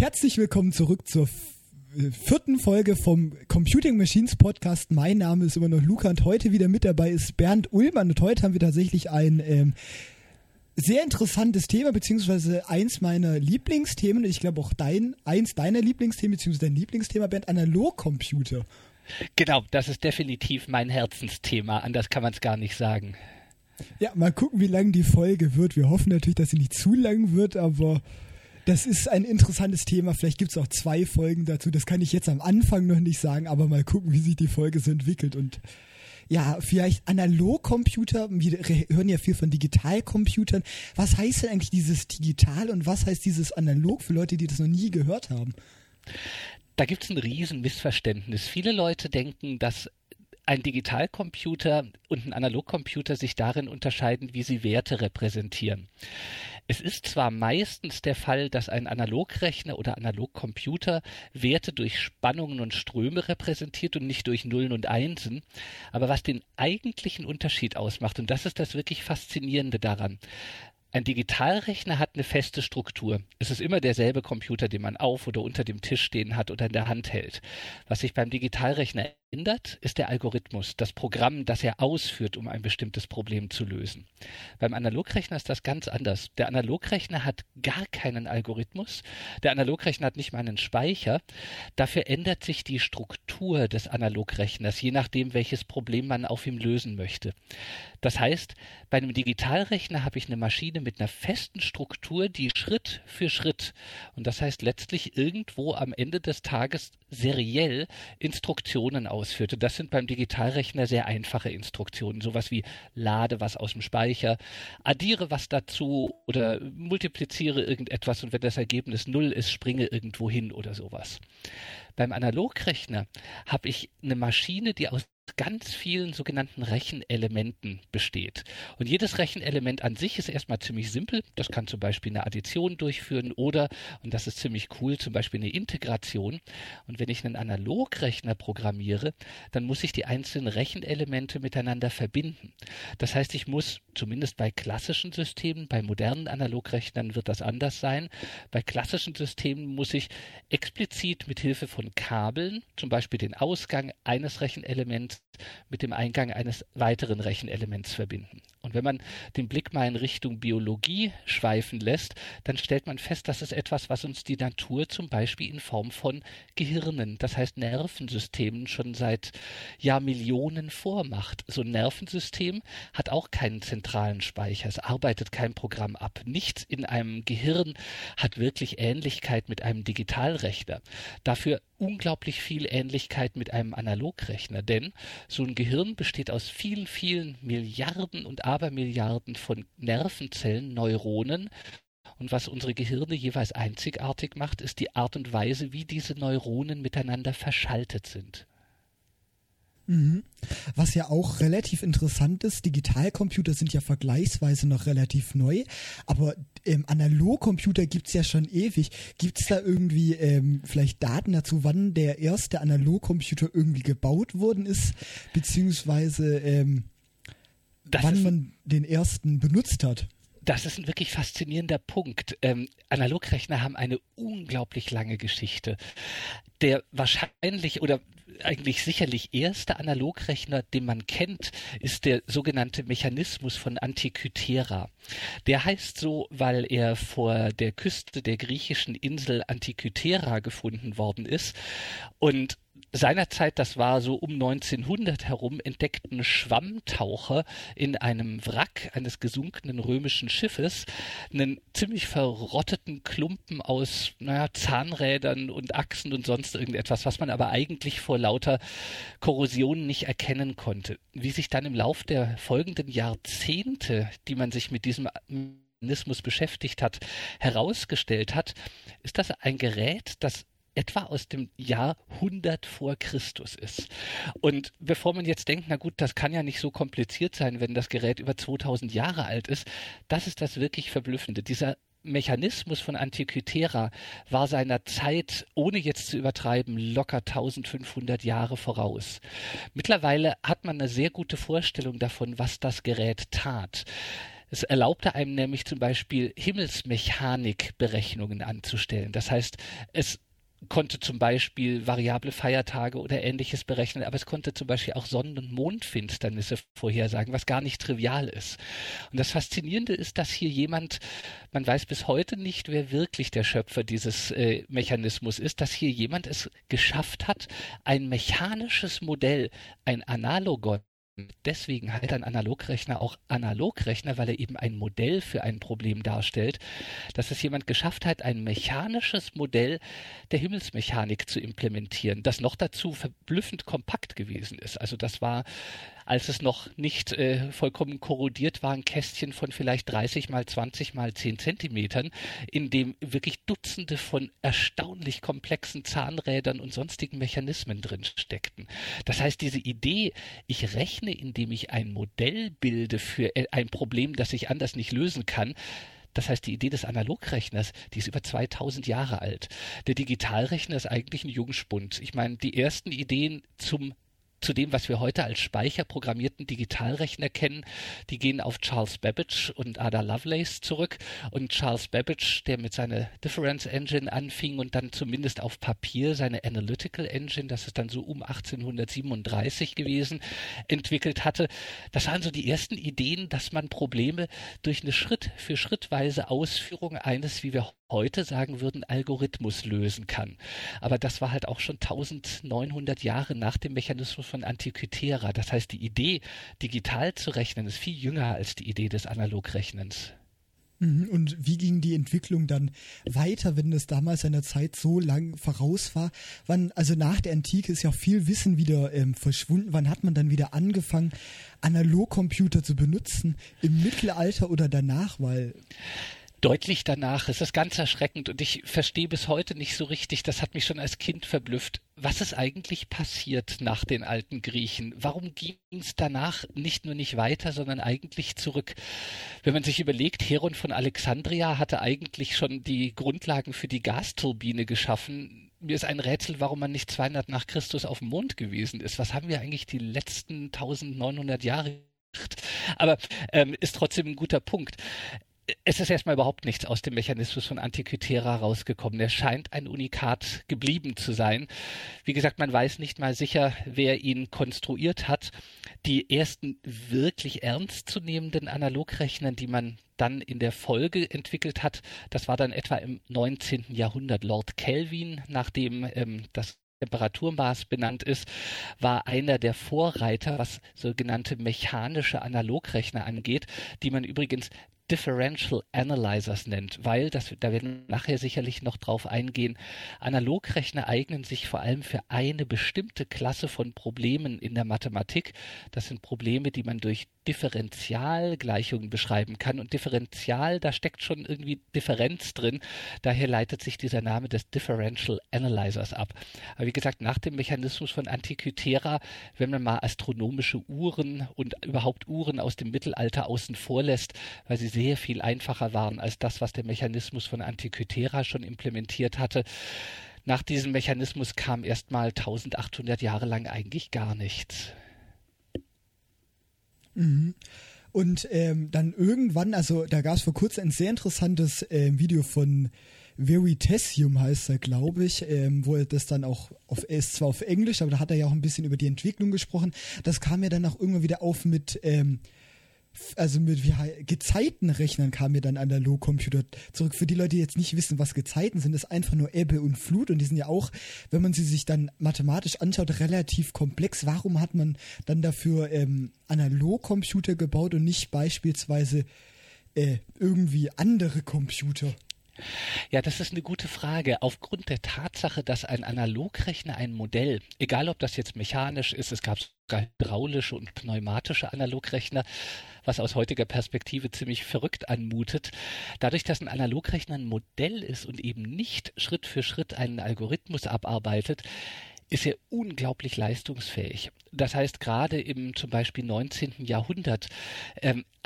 Herzlich willkommen zurück zur vierten Folge vom Computing-Machines-Podcast. Mein Name ist immer noch Luca und heute wieder mit dabei ist Bernd Ullmann. Und heute haben wir tatsächlich ein sehr interessantes Thema, beziehungsweise eins meiner Lieblingsthemen. Ich glaube auch eins deiner Lieblingsthemen, beziehungsweise dein Lieblingsthema, Bernd, Analogcomputer. Genau, das ist definitiv mein Herzensthema. Anders kann man es gar nicht sagen. Ja, mal gucken, wie lang die Folge wird. Wir hoffen natürlich, dass sie nicht zu lang wird, aber das ist ein interessantes Thema. Vielleicht gibt es auch 2 Folgen dazu. Das kann ich jetzt am Anfang noch nicht sagen, aber mal gucken, wie sich die Folge so entwickelt. Und ja, vielleicht Analogcomputer. Wir hören ja viel von Digitalcomputern. Was heißt denn eigentlich dieses Digital und was heißt dieses Analog für Leute, die das noch nie gehört haben? Da gibt es ein riesen Missverständnis. Viele Leute denken, dass ein Digitalcomputer und ein Analogcomputer sich darin unterscheiden, wie sie Werte repräsentieren. Es ist zwar meistens der Fall, dass ein Analogrechner oder Analogcomputer Werte durch Spannungen und Ströme repräsentiert und nicht durch Nullen und Einsen, aber was den eigentlichen Unterschied ausmacht, und das ist das wirklich Faszinierende daran, ein Digitalrechner hat eine feste Struktur. Es ist immer derselbe Computer, den man auf oder unter dem Tisch stehen hat oder in der Hand hält. Was sich beim Digitalrechner ändert, ist der Algorithmus, das Programm, das er ausführt, um ein bestimmtes Problem zu lösen. Beim Analogrechner ist das ganz anders. Der Analogrechner hat gar keinen Algorithmus. Der Analogrechner hat nicht mal einen Speicher. Dafür ändert sich die Struktur des Analogrechners, je nachdem, welches Problem man auf ihm lösen möchte. Das heißt, bei einem Digitalrechner habe ich eine Maschine mit einer festen Struktur, die Schritt für Schritt, und das heißt letztlich irgendwo am Ende des Tages seriell Instruktionen ausführte. Das sind beim Digitalrechner sehr einfache Instruktionen, sowas wie lade was aus dem Speicher, addiere was dazu oder multipliziere irgendetwas und wenn das Ergebnis 0 ist, springe irgendwo hin oder sowas. Beim Analogrechner habe ich eine Maschine, die aus ganz vielen sogenannten Rechenelementen besteht. Und jedes Rechenelement an sich ist erstmal ziemlich simpel. Das kann zum Beispiel eine Addition durchführen oder, und das ist ziemlich cool, zum Beispiel eine Integration. Und wenn ich einen Analogrechner programmiere, dann muss ich die einzelnen Rechenelemente miteinander verbinden. Das heißt, ich muss zumindest bei klassischen Systemen, bei modernen Analogrechnern wird das anders sein, bei klassischen Systemen muss ich explizit mit Hilfe von Kabeln, zum Beispiel den Ausgang eines Rechenelements mit dem Eingang eines weiteren Rechenelements verbinden. Und wenn man den Blick mal in Richtung Biologie schweifen lässt, dann stellt man fest, das ist etwas, was uns die Natur zum Beispiel in Form von Gehirnen, das heißt Nervensystemen, schon seit Jahrmillionen vormacht. So ein Nervensystem hat auch keinen zentralen Speicher, es arbeitet kein Programm ab. Nichts in einem Gehirn hat wirklich Ähnlichkeit mit einem Digitalrechner. Dafür unglaublich viel Ähnlichkeit mit einem Analogrechner, denn so ein Gehirn besteht aus vielen, vielen Milliarden und Abermilliarden von Nervenzellen, Neuronen. Und was unsere Gehirne jeweils einzigartig macht, ist die Art und Weise, wie diese Neuronen miteinander verschaltet sind. Mhm. Was ja auch relativ interessant ist, Digitalcomputer sind ja vergleichsweise noch relativ neu, aber Analogcomputer gibt es ja schon ewig. Gibt es da irgendwie vielleicht Daten dazu, wann der erste Analogcomputer irgendwie gebaut worden ist, beziehungsweise wann man den ersten benutzt hat? Das ist ein wirklich faszinierender Punkt. Analogrechner haben eine unglaublich lange Geschichte. Der wahrscheinlich oder eigentlich sicherlich erste Analogrechner, den man kennt, ist der sogenannte Mechanismus von Antikythera. Der heißt so, weil er vor der Küste der griechischen Insel Antikythera gefunden worden ist. Und seinerzeit, das war so um 1900 herum, entdeckten Schwammtaucher in einem Wrack eines gesunkenen römischen Schiffes einen ziemlich verrotteten Klumpen aus Zahnrädern und Achsen und sonst irgendetwas, was man aber eigentlich vor lauter Korrosion nicht erkennen konnte. Wie sich dann im Lauf der folgenden Jahrzehnte, die man sich mit diesem Mechanismus beschäftigt hat, herausgestellt hat, ist das ein Gerät, das etwa aus dem Jahr 100 vor Christus ist. Und bevor man jetzt denkt, na gut, das kann ja nicht so kompliziert sein, wenn das Gerät über 2000 Jahre alt ist, das ist das wirklich Verblüffende. Dieser Mechanismus von Antikythera war seiner Zeit, ohne jetzt zu übertreiben, locker 1500 Jahre voraus. Mittlerweile hat man eine sehr gute Vorstellung davon, was das Gerät tat. Es erlaubte einem nämlich zum Beispiel Himmelsmechanikberechnungen anzustellen. Das heißt, es konnte zum Beispiel variable Feiertage oder Ähnliches berechnen, aber es konnte zum Beispiel auch Sonnen- und Mondfinsternisse vorhersagen, was gar nicht trivial ist. Und das Faszinierende ist, dass hier jemand, man weiß bis heute nicht, wer wirklich der Schöpfer dieses Mechanismus ist, dass hier jemand es geschafft hat, ein mechanisches Modell, ein Analogon, deswegen halt ein Analogrechner auch Analogrechner, weil er eben ein Modell für ein Problem darstellt, dass es jemand geschafft hat, ein mechanisches Modell der Himmelsmechanik zu implementieren, das noch dazu verblüffend kompakt gewesen ist. Also das war, als es noch nicht vollkommen korrodiert war, ein Kästchen von vielleicht 30 x 20 x 10 Zentimetern, in dem wirklich Dutzende von erstaunlich komplexen Zahnrädern und sonstigen Mechanismen drin steckten. Das heißt, diese Idee, ich rechne, indem ich ein Modell bilde für ein Problem, das ich anders nicht lösen kann. Das heißt, die Idee des Analogrechners, die ist über 2000 Jahre alt. Der Digitalrechner ist eigentlich ein Jungspund. Ich meine, die ersten Ideen zu dem, was wir heute als Speicher programmierten Digitalrechner kennen, die gehen auf Charles Babbage und Ada Lovelace zurück. Und Charles Babbage, der mit seiner Difference Engine anfing und dann zumindest auf Papier seine Analytical Engine, das ist dann so um 1837 gewesen, entwickelt hatte. Das waren so die ersten Ideen, dass man Probleme durch eine schrittweise Ausführung eines, wie wir heute sagen würden, Algorithmus lösen kann. Aber das war halt auch schon 1900 Jahre nach dem Mechanismus von Antikythera. Das heißt, die Idee, digital zu rechnen, ist viel jünger als die Idee des Analogrechnens. Und wie ging die Entwicklung dann weiter, wenn das damals seiner Zeit so lang voraus war? Also nach der Antike ist ja auch viel Wissen wieder verschwunden. Wann hat man dann wieder angefangen, Analogcomputer zu benutzen? Im Mittelalter oder danach? Weil deutlich danach. Es ist ganz erschreckend und ich verstehe bis heute nicht so richtig, das hat mich schon als Kind verblüfft, was ist eigentlich passiert nach den alten Griechen? Warum ging es danach nicht nur nicht weiter, sondern eigentlich zurück? Wenn man sich überlegt, Heron von Alexandria hatte eigentlich schon die Grundlagen für die Gasturbine geschaffen. Mir ist ein Rätsel, warum man nicht 200 nach Christus auf dem Mond gewesen ist. Was haben wir eigentlich die letzten 1900 Jahre gemacht? Aber ist trotzdem ein guter Punkt. Es ist erstmal überhaupt nichts aus dem Mechanismus von Antikythera rausgekommen. Er scheint ein Unikat geblieben zu sein. Wie gesagt, man weiß nicht mal sicher, wer ihn konstruiert hat. Die ersten wirklich ernstzunehmenden Analogrechner, die man dann in der Folge entwickelt hat, das war dann etwa im 19. Jahrhundert. Lord Kelvin, nachdem das Temperaturmaß benannt ist, war einer der Vorreiter, was sogenannte mechanische Analogrechner angeht, die man übrigens Differential Analyzers nennt, weil, da werden wir nachher sicherlich noch drauf eingehen, Analogrechner eignen sich vor allem für eine bestimmte Klasse von Problemen in der Mathematik. Das sind Probleme, die man durch Differentialgleichungen beschreiben kann. Und Differential, da steckt schon irgendwie Differenz drin. Daher leitet sich dieser Name des Differential Analyzers ab. Aber wie gesagt, nach dem Mechanismus von Antikythera, wenn man mal astronomische Uhren und überhaupt Uhren aus dem Mittelalter außen vor lässt, weil sie sehr viel einfacher waren als das, was der Mechanismus von Antikythera schon implementiert hatte. Nach diesem Mechanismus kam erst mal 1800 Jahre lang eigentlich gar nichts. Mhm. Und dann irgendwann, also da gab es vor kurzem ein sehr interessantes Video von Veritasium, heißt er, glaube ich, wo er das dann auch, ist zwar auf Englisch, aber da hat er ja auch ein bisschen über die Entwicklung gesprochen. Das kam ja dann auch irgendwann wieder auf mit Gezeitenrechnern kam mir dann Analogcomputer zurück. Für die Leute, die jetzt nicht wissen, was Gezeiten sind, ist einfach nur Ebbe und Flut und die sind ja auch, wenn man sie sich dann mathematisch anschaut, relativ komplex. Warum hat man dann dafür Analogcomputer gebaut und nicht beispielsweise irgendwie andere Computer? Ja, das ist eine gute Frage. Aufgrund der Tatsache, dass ein Analogrechner ein Modell, egal ob das jetzt mechanisch ist, es gab sogar hydraulische und pneumatische Analogrechner, was aus heutiger Perspektive ziemlich verrückt anmutet. Dadurch, dass ein Analogrechner ein Modell ist und eben nicht Schritt für Schritt einen Algorithmus abarbeitet, ist er unglaublich leistungsfähig. Das heißt, gerade im zum Beispiel 19. Jahrhundert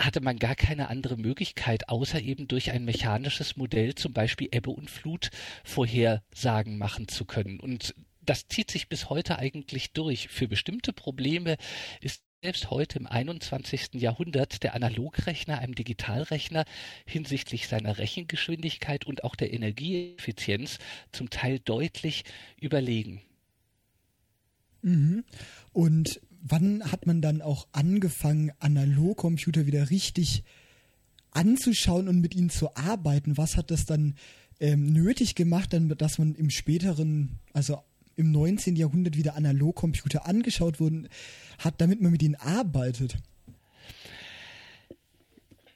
hatte man gar keine andere Möglichkeit, außer eben durch ein mechanisches Modell zum Beispiel Ebbe und Flut Vorhersagen machen zu können. Und das zieht sich bis heute eigentlich durch. Für bestimmte Probleme ist selbst heute im 21. Jahrhundert der Analogrechner einem Digitalrechner hinsichtlich seiner Rechengeschwindigkeit und auch der Energieeffizienz zum Teil deutlich überlegen. Mhm. Und wann hat man dann auch angefangen, Analogcomputer wieder richtig anzuschauen und mit ihnen zu arbeiten? Was hat das dann nötig gemacht, dass man im späteren, also im 19. Jahrhundert wieder Analogcomputer angeschaut wurden, hat, damit man mit ihnen arbeitet?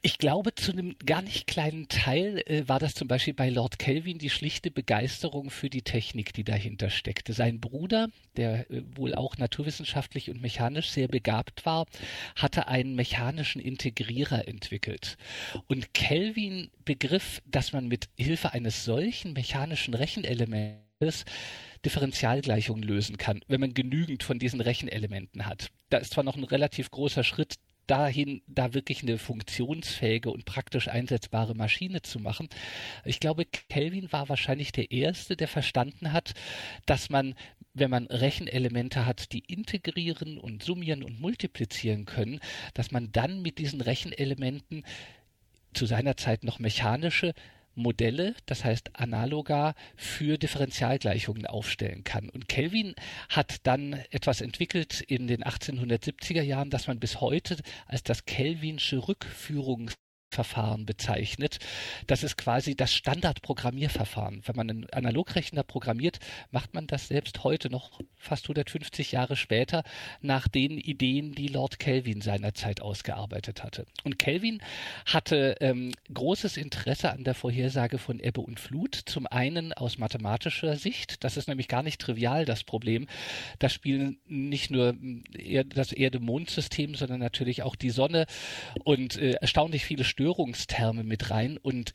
Ich glaube, zu einem gar nicht kleinen Teil war das zum Beispiel bei Lord Kelvin die schlichte Begeisterung für die Technik, die dahinter steckte. Sein Bruder, der wohl auch naturwissenschaftlich und mechanisch sehr begabt war, hatte einen mechanischen Integrierer entwickelt. Und Kelvin begriff, dass man mit Hilfe eines solchen mechanischen Rechenelementes Differentialgleichungen lösen kann, wenn man genügend von diesen Rechenelementen hat. Da ist zwar noch ein relativ großer Schritt dahin, da wirklich eine funktionsfähige und praktisch einsetzbare Maschine zu machen. Ich glaube, Kelvin war wahrscheinlich der Erste, der verstanden hat, dass man, wenn man Rechenelemente hat, die integrieren und summieren und multiplizieren können, dass man dann mit diesen Rechenelementen zu seiner Zeit noch mechanische Modelle, das heißt analoga, für Differentialgleichungen aufstellen kann. Und Kelvin hat dann etwas entwickelt in den 1870er Jahren, das man bis heute als das Kelvinsche Rückführungsverfahren bezeichnet. Das ist quasi das Standardprogrammierverfahren. Wenn man einen Analogrechner programmiert, macht man das selbst heute noch fast 150 Jahre später nach den Ideen, die Lord Kelvin seinerzeit ausgearbeitet hatte. Und Kelvin hatte großes Interesse an der Vorhersage von Ebbe und Flut. Zum einen aus mathematischer Sicht. Das ist nämlich gar nicht trivial, das Problem. Da spielen nicht nur das Erde-Mond-System, sondern natürlich auch die Sonne und erstaunlich viele Störungstherme mit rein, und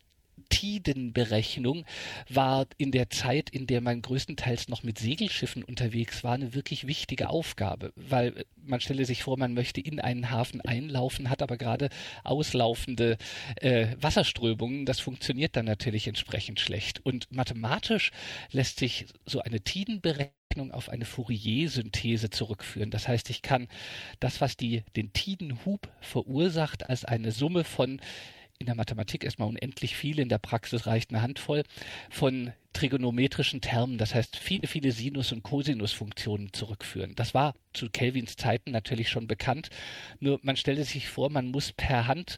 Tidenberechnung war in der Zeit, in der man größtenteils noch mit Segelschiffen unterwegs war, eine wirklich wichtige Aufgabe, weil man stelle sich vor, man möchte in einen Hafen einlaufen, hat aber gerade auslaufende Wasserströmungen. Das funktioniert dann natürlich entsprechend schlecht. Und mathematisch lässt sich so eine Tidenberechnung auf eine Fourier-Synthese zurückführen. Das heißt, ich kann das, was den Tidenhub verursacht, als eine Summe von, in der Mathematik erstmal unendlich viel, in der Praxis reicht eine Handvoll, von trigonometrischen Termen, das heißt viele, viele Sinus- und Kosinusfunktionen zurückführen. Das war zu Kelvins Zeiten natürlich schon bekannt, nur man stelle sich vor, man muss per Hand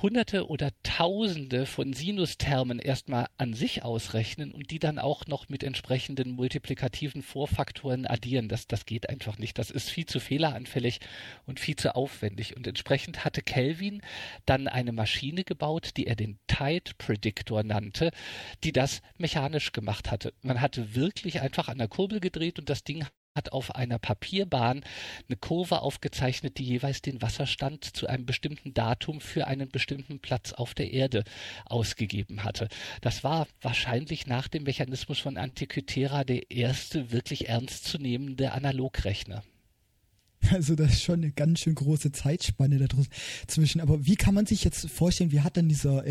Hunderte oder Tausende von Sinusthermen erstmal an sich ausrechnen und die dann auch noch mit entsprechenden multiplikativen Vorfaktoren addieren. Das geht einfach nicht. Das ist viel zu fehleranfällig und viel zu aufwendig. Und entsprechend hatte Kelvin dann eine Maschine gebaut, die er den Tide-Predictor nannte, die das mechanisch gemacht hatte. Man hatte wirklich einfach an der Kurbel gedreht und das Ding hat auf einer Papierbahn eine Kurve aufgezeichnet, die jeweils den Wasserstand zu einem bestimmten Datum für einen bestimmten Platz auf der Erde ausgegeben hatte. Das war wahrscheinlich nach dem Mechanismus von Antikythera der erste wirklich ernstzunehmende Analogrechner. Also das ist schon eine ganz schön große Zeitspanne dazwischen. Aber wie kann man sich jetzt vorstellen, wie hat dann dieser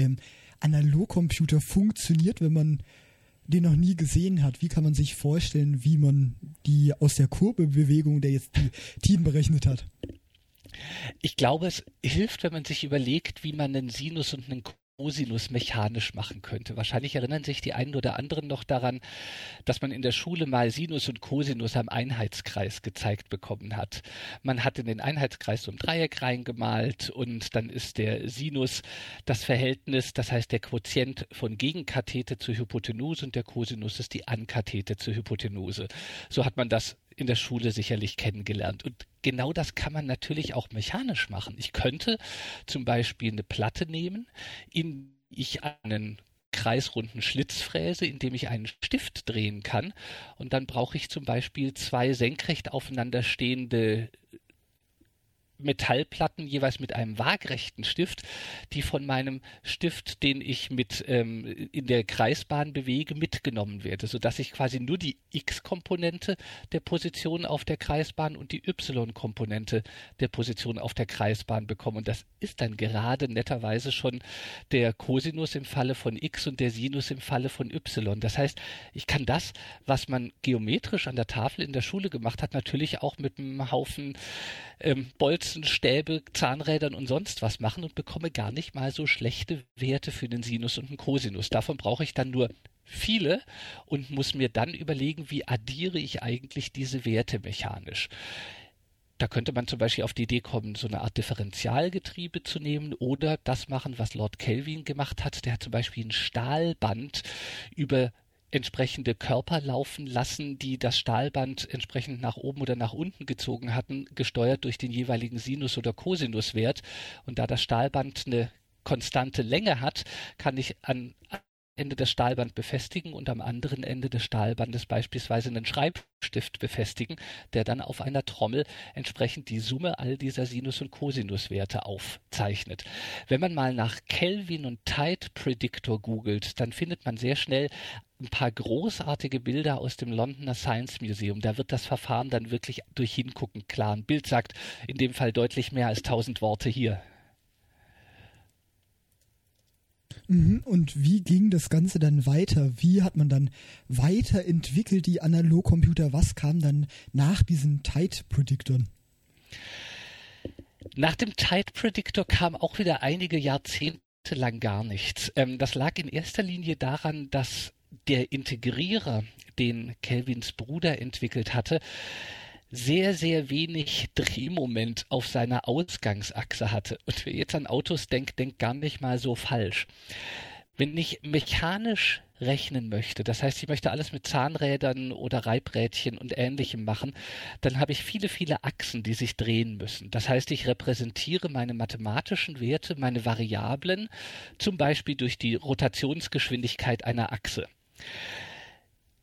Analogcomputer funktioniert, wenn man den noch nie gesehen hat? Wie kann man sich vorstellen, wie man die aus der Kurbebewegung, der jetzt die Tiden berechnet hat? Ich glaube, es hilft, wenn man sich überlegt, wie man einen Sinus und einen Kosinus mechanisch machen könnte. Wahrscheinlich erinnern sich die einen oder anderen noch daran, dass man in der Schule mal Sinus und Kosinus am Einheitskreis gezeigt bekommen hat. Man hat in den Einheitskreis so ein Dreieck reingemalt und dann ist der Sinus das Verhältnis, das heißt der Quotient von Gegenkathete zur Hypotenuse, und der Kosinus ist die Ankathete zur Hypotenuse. So hat man das in der Schule sicherlich kennengelernt. Und genau das kann man natürlich auch mechanisch machen. Ich könnte zum Beispiel eine Platte nehmen, in die ich einen kreisrunden Schlitz fräse, in dem ich einen Stift drehen kann. Und dann brauche ich zum Beispiel zwei senkrecht aufeinander stehende Metallplatten jeweils mit einem waagrechten Stift, die von meinem Stift, den ich mit in der Kreisbahn bewege, mitgenommen werde, sodass ich quasi nur die X-Komponente der Position auf der Kreisbahn und die Y-Komponente der Position auf der Kreisbahn bekomme. Und das ist dann gerade netterweise schon der Kosinus im Falle von X und der Sinus im Falle von Y. Das heißt, ich kann das, was man geometrisch an der Tafel in der Schule gemacht hat, natürlich auch mit einem Haufen Bolzen, Stäbe, Zahnrädern und sonst was machen und bekomme gar nicht mal so schlechte Werte für den Sinus und den Kosinus. Davon brauche ich dann nur viele und muss mir dann überlegen, wie addiere ich eigentlich diese Werte mechanisch. Da könnte man zum Beispiel auf die Idee kommen, so eine Art Differentialgetriebe zu nehmen oder das machen, was Lord Kelvin gemacht hat. Der hat zum Beispiel ein Stahlband über entsprechende Körper laufen lassen, die das Stahlband entsprechend nach oben oder nach unten gezogen hatten, gesteuert durch den jeweiligen Sinus- oder Kosinuswert. Und da das Stahlband eine konstante Länge hat, kann ich am Ende das Stahlband befestigen und am anderen Ende des Stahlbandes beispielsweise einen Schreibstift befestigen, der dann auf einer Trommel entsprechend die Summe all dieser Sinus- und Kosinuswerte aufzeichnet. Wenn man mal nach Kelvin und Tide Predictor googelt, dann findet man sehr schnell ein paar großartige Bilder aus dem Londoner Science Museum. Da wird das Verfahren dann wirklich durch Hingucken klar. Ein Bild sagt in dem Fall deutlich mehr als 1000 Worte hier. Und wie ging das Ganze dann weiter? Wie hat man dann weiterentwickelt die Analogcomputer? Was kam dann nach diesen Tide-Predictoren? Nach dem Tide-Predictor kam auch wieder einige Jahrzehnte lang gar nichts. Das lag in erster Linie daran, dass der Integrierer, den Kelvins Bruder entwickelt hatte, sehr, sehr wenig Drehmoment auf seiner Ausgangsachse hatte. Und wer jetzt an Autos denkt, denkt gar nicht mal so falsch. Wenn ich mechanisch rechnen möchte, das heißt, ich möchte alles mit Zahnrädern oder Reibrädchen und Ähnlichem machen, dann habe ich viele, viele Achsen, die sich drehen müssen. Das heißt, ich repräsentiere meine mathematischen Werte, meine Variablen, zum Beispiel durch die Rotationsgeschwindigkeit einer Achse.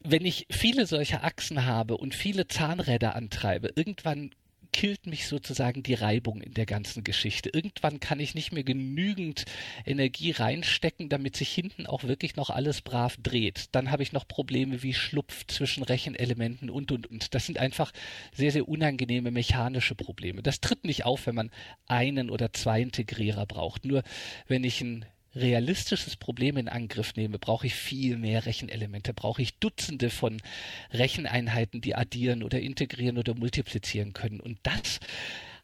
Wenn ich viele solcher Achsen habe und viele Zahnräder antreibe, irgendwann killt mich sozusagen die Reibung in der ganzen Geschichte. Irgendwann kann ich nicht mehr genügend Energie reinstecken, damit sich hinten auch wirklich noch alles brav dreht. Dann habe ich noch Probleme wie Schlupf zwischen Rechenelementen und. Das sind einfach sehr, sehr unangenehme mechanische Probleme. Das tritt nicht auf, wenn man einen oder zwei Integrierer braucht. Nur wenn ich ein realistisches Problem in Angriff nehme, brauche ich viel mehr Rechenelemente, brauche ich Dutzende von Recheneinheiten, die addieren oder integrieren oder multiplizieren können. Und das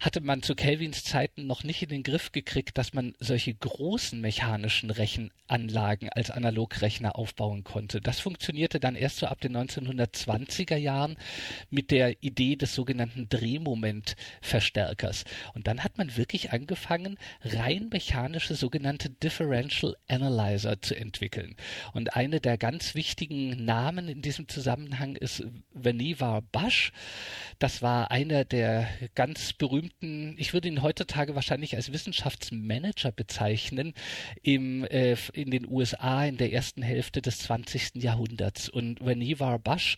hatte man zu Kelvins Zeiten noch nicht in den Griff gekriegt, dass man solche großen mechanischen Rechenanlagen als Analogrechner aufbauen konnte. Das funktionierte dann erst so ab den 1920er Jahren mit der Idee des sogenannten Drehmomentverstärkers. Und dann hat man wirklich angefangen, rein mechanische sogenannte Differential Analyzer zu entwickeln. Und einer der ganz wichtigen Namen in diesem Zusammenhang ist Vannevar Bush. Das war einer der ganz berühmten, ich würde ihn heutzutage wahrscheinlich als Wissenschaftsmanager bezeichnen, in den USA in der ersten Hälfte des 20. Jahrhunderts. Und Vannevar Bush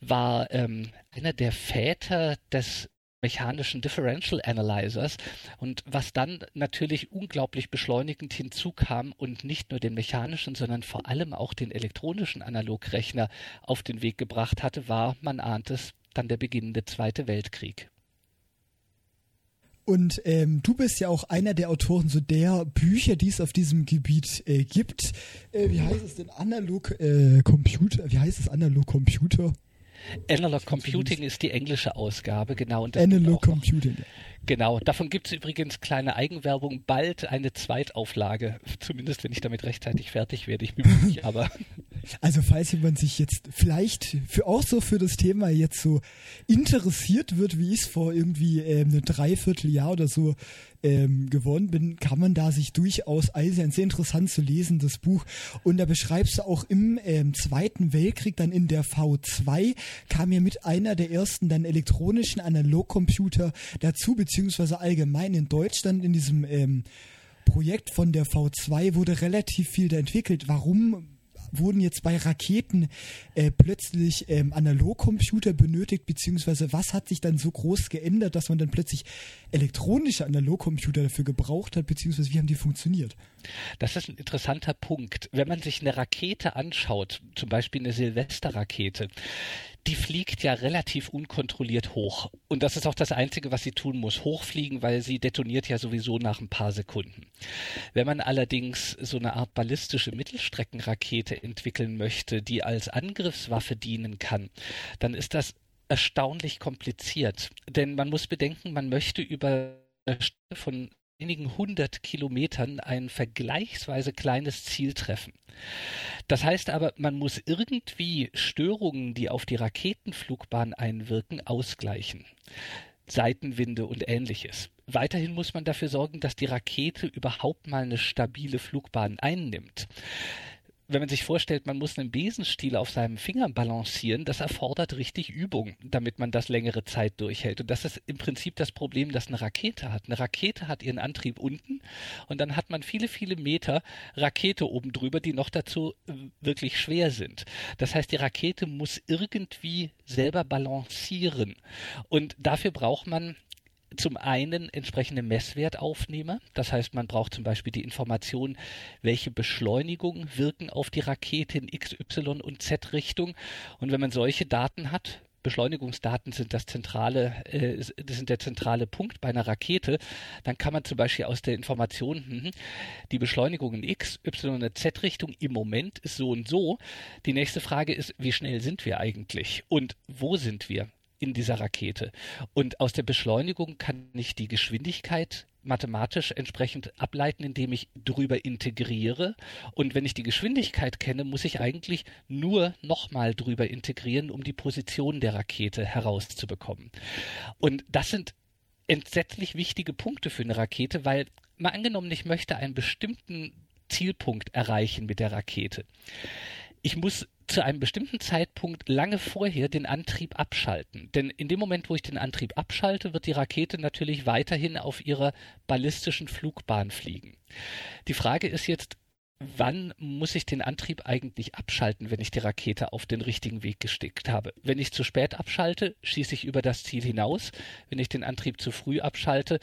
war einer der Väter des mechanischen Differential Analyzers und was dann natürlich unglaublich beschleunigend hinzukam und nicht nur den mechanischen, sondern vor allem auch den elektronischen Analogrechner auf den Weg gebracht hatte, war, man ahnt es, dann der beginnende Zweite Weltkrieg. Und du bist ja auch einer der Autoren so der Bücher, die es auf diesem Gebiet gibt. Wie heißt es denn? Analog Computer? Analog Computing ist die englische Ausgabe, genau. Und Analog Computing. Genau, davon gibt es übrigens kleine Eigenwerbung, bald eine Zweitauflage, zumindest wenn ich damit rechtzeitig fertig werde, ich bemühe mich aber. Also falls jemand sich jetzt vielleicht für das Thema jetzt so interessiert wird, wie ich es vor irgendwie einem Dreivierteljahr oder so geworden bin, kann man da sich durchaus sehr interessant zu lesen, das Buch. Und da beschreibst du auch im Zweiten Weltkrieg, dann in der V2, kam ja mit einer der ersten dann elektronischen Analogcomputer dazu, beziehungsweise allgemein in Deutschland in diesem Projekt von der V2 wurde relativ viel da entwickelt. Warum wurden jetzt bei Raketen plötzlich Analogcomputer benötigt, beziehungsweise was hat sich dann so groß geändert, dass man dann plötzlich elektronische Analogcomputer dafür gebraucht hat, beziehungsweise wie haben die funktioniert? Das ist ein interessanter Punkt. Wenn man sich eine Rakete anschaut, zum Beispiel eine Silvester-Rakete, die fliegt ja relativ unkontrolliert hoch. Und das ist auch das Einzige, was sie tun muss, hochfliegen, weil sie detoniert ja sowieso nach ein paar Sekunden. Wenn man allerdings so eine Art ballistische Mittelstreckenrakete entwickeln möchte, die als Angriffswaffe dienen kann, dann ist das erstaunlich kompliziert. Denn man muss bedenken, man möchte über eine Strecke von wenigen 100 Kilometern ein vergleichsweise kleines Ziel treffen. Das heißt aber, man muss irgendwie Störungen, die auf die Raketenflugbahn einwirken, ausgleichen. Seitenwinde und Ähnliches. Weiterhin muss man dafür sorgen, dass die Rakete überhaupt mal eine stabile Flugbahn einnimmt. Wenn man sich vorstellt, man muss einen Besenstiel auf seinem Finger balancieren, das erfordert richtig Übung, damit man das längere Zeit durchhält. Und das ist im Prinzip das Problem, das eine Rakete hat. Eine Rakete hat ihren Antrieb unten und dann hat man viele, viele Meter Rakete oben drüber, die noch dazu wirklich schwer sind. Das heißt, die Rakete muss irgendwie selber balancieren. Und dafür braucht man zum einen entsprechende Messwertaufnehmer, das heißt, man braucht zum Beispiel die Information, welche Beschleunigungen wirken auf die Rakete in X, Y und Z Richtung. Und wenn man solche Daten hat, Beschleunigungsdaten sind der zentrale Punkt bei einer Rakete, dann kann man zum Beispiel aus der Information, die Beschleunigung in X, Y und Z Richtung im Moment ist so und so. Die nächste Frage ist, wie schnell sind wir eigentlich und wo sind wir in dieser Rakete? Und aus der Beschleunigung kann ich die Geschwindigkeit mathematisch entsprechend ableiten, indem ich drüber integriere. Und wenn ich die Geschwindigkeit kenne, muss ich eigentlich nur nochmal drüber integrieren, um die Position der Rakete herauszubekommen. Und das sind entsetzlich wichtige Punkte für eine Rakete, weil, mal angenommen, ich möchte einen bestimmten Zielpunkt erreichen mit der Rakete. Ich muss zu einem bestimmten Zeitpunkt lange vorher den Antrieb abschalten. Denn in dem Moment, wo ich den Antrieb abschalte, wird die Rakete natürlich weiterhin auf ihrer ballistischen Flugbahn fliegen. Die Frage ist jetzt, wann muss ich den Antrieb eigentlich abschalten, wenn ich die Rakete auf den richtigen Weg gesteckt habe? Wenn ich zu spät abschalte, schieße ich über das Ziel hinaus. Wenn ich den Antrieb zu früh abschalte,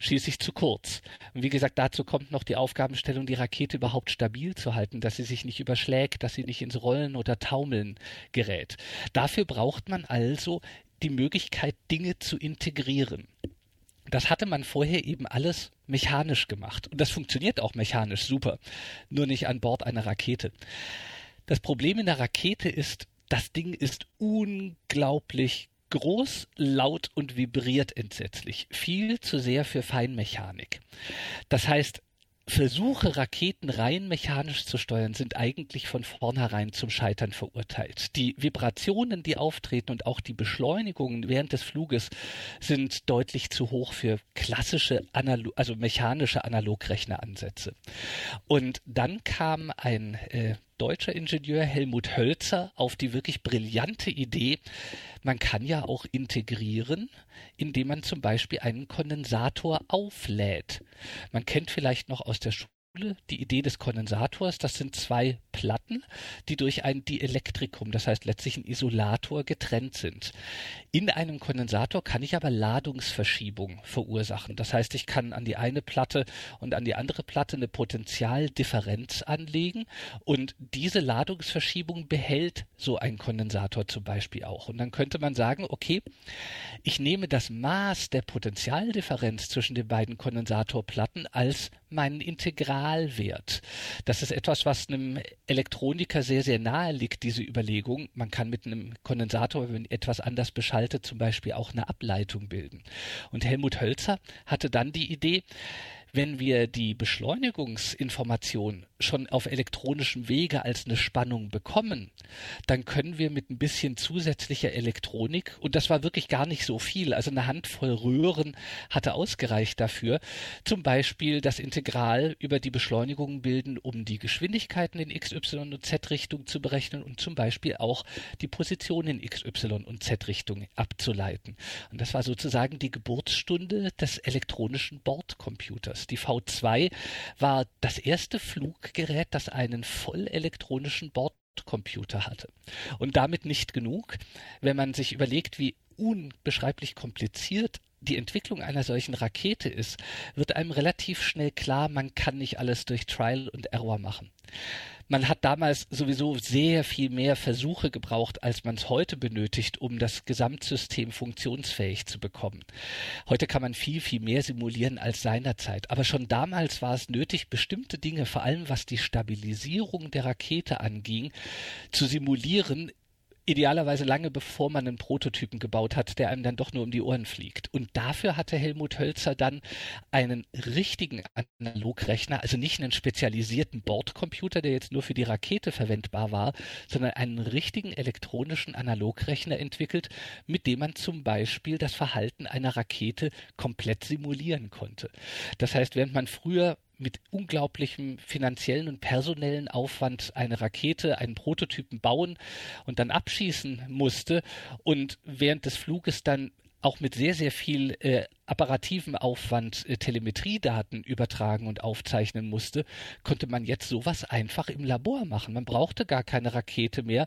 schieße ich zu kurz. Und wie gesagt, dazu kommt noch die Aufgabenstellung, die Rakete überhaupt stabil zu halten, dass sie sich nicht überschlägt, dass sie nicht ins Rollen oder Taumeln gerät. Dafür braucht man also die Möglichkeit, Dinge zu integrieren. Das hatte man vorher eben alles mechanisch gemacht. Und das funktioniert auch mechanisch super, nur nicht an Bord einer Rakete. Das Problem in der Rakete ist, das Ding ist unglaublich groß, laut und vibriert entsetzlich. Viel zu sehr für Feinmechanik. Das heißt, Versuche, Raketen rein mechanisch zu steuern, sind eigentlich von vornherein zum Scheitern verurteilt. Die Vibrationen, die auftreten und auch die Beschleunigungen während des Fluges sind deutlich zu hoch für klassische, mechanische Analogrechneransätze. Und dann kam ein deutscher Ingenieur Helmut Hölzer auf die wirklich brillante Idee, man kann ja auch integrieren, indem man zum Beispiel einen Kondensator auflädt. Man kennt vielleicht noch aus der Schule die Idee des Kondensators, das sind zwei Platten, die durch ein Dielektrikum, das heißt letztlich ein Isolator, getrennt sind. In einem Kondensator kann ich aber Ladungsverschiebung verursachen. Das heißt, ich kann an die eine Platte und an die andere Platte eine Potentialdifferenz anlegen und diese Ladungsverschiebung behält so ein Kondensator zum Beispiel auch. Und dann könnte man sagen, okay, ich nehme das Maß der Potentialdifferenz zwischen den beiden Kondensatorplatten als meinen Integralwert. Das ist etwas, was einem Elektroniker sehr, sehr nahe liegt, diese Überlegung. Man kann mit einem Kondensator, wenn man etwas anders beschaltet, zum Beispiel auch eine Ableitung bilden. Und Helmut Hölzer hatte dann die Idee, wenn wir die Beschleunigungsinformation schon auf elektronischem Wege als eine Spannung bekommen, dann können wir mit ein bisschen zusätzlicher Elektronik, und das war wirklich gar nicht so viel, also eine Handvoll Röhren hatte ausgereicht dafür, zum Beispiel das Integral über die Beschleunigung bilden, um die Geschwindigkeiten in x, y und z Richtung zu berechnen und zum Beispiel auch die Position in x, y und z Richtung abzuleiten. Und das war sozusagen die Geburtsstunde des elektronischen Bordcomputers. damals, die V2, war das erste Fluggerät, das einen voll elektronischen Bordcomputer hatte. Und damit nicht genug, wenn man sich überlegt, wie unbeschreiblich kompliziert die Entwicklung einer solchen Rakete ist, wird einem relativ schnell klar, man kann nicht alles durch Trial und Error machen. Man hat damals sowieso sehr viel mehr Versuche gebraucht, als man es heute benötigt, um das Gesamtsystem funktionsfähig zu bekommen. Heute kann man viel, viel mehr simulieren als seinerzeit. Aber schon damals war es nötig, bestimmte Dinge, vor allem was die Stabilisierung der Rakete anging, zu simulieren, idealerweise lange bevor man einen Prototypen gebaut hat, der einem dann doch nur um die Ohren fliegt. Und dafür hatte Helmut Hölzer dann einen richtigen Analogrechner, also nicht einen spezialisierten Bordcomputer, der jetzt nur für die Rakete verwendbar war, sondern einen richtigen elektronischen Analogrechner entwickelt, mit dem man zum Beispiel das Verhalten einer Rakete komplett simulieren konnte. Das heißt, während man früher mit unglaublichem finanziellen und personellen Aufwand eine Rakete, einen Prototypen bauen und dann abschießen musste und während des Fluges dann auch mit sehr, sehr viel apparativen Aufwand Telemetriedaten übertragen und aufzeichnen musste, konnte man jetzt sowas einfach im Labor machen. Man brauchte gar keine Rakete mehr,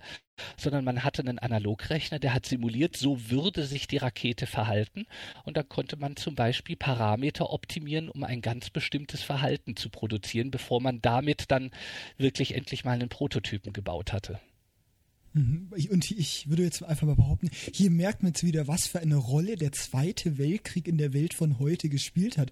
sondern man hatte einen Analogrechner, der hat simuliert, so würde sich die Rakete verhalten. Und dann konnte man zum Beispiel Parameter optimieren, um ein ganz bestimmtes Verhalten zu produzieren, bevor man damit dann wirklich endlich mal einen Prototypen gebaut hatte. Und ich würde jetzt einfach mal behaupten, hier merkt man jetzt wieder, was für eine Rolle der Zweite Weltkrieg in der Welt von heute gespielt hat.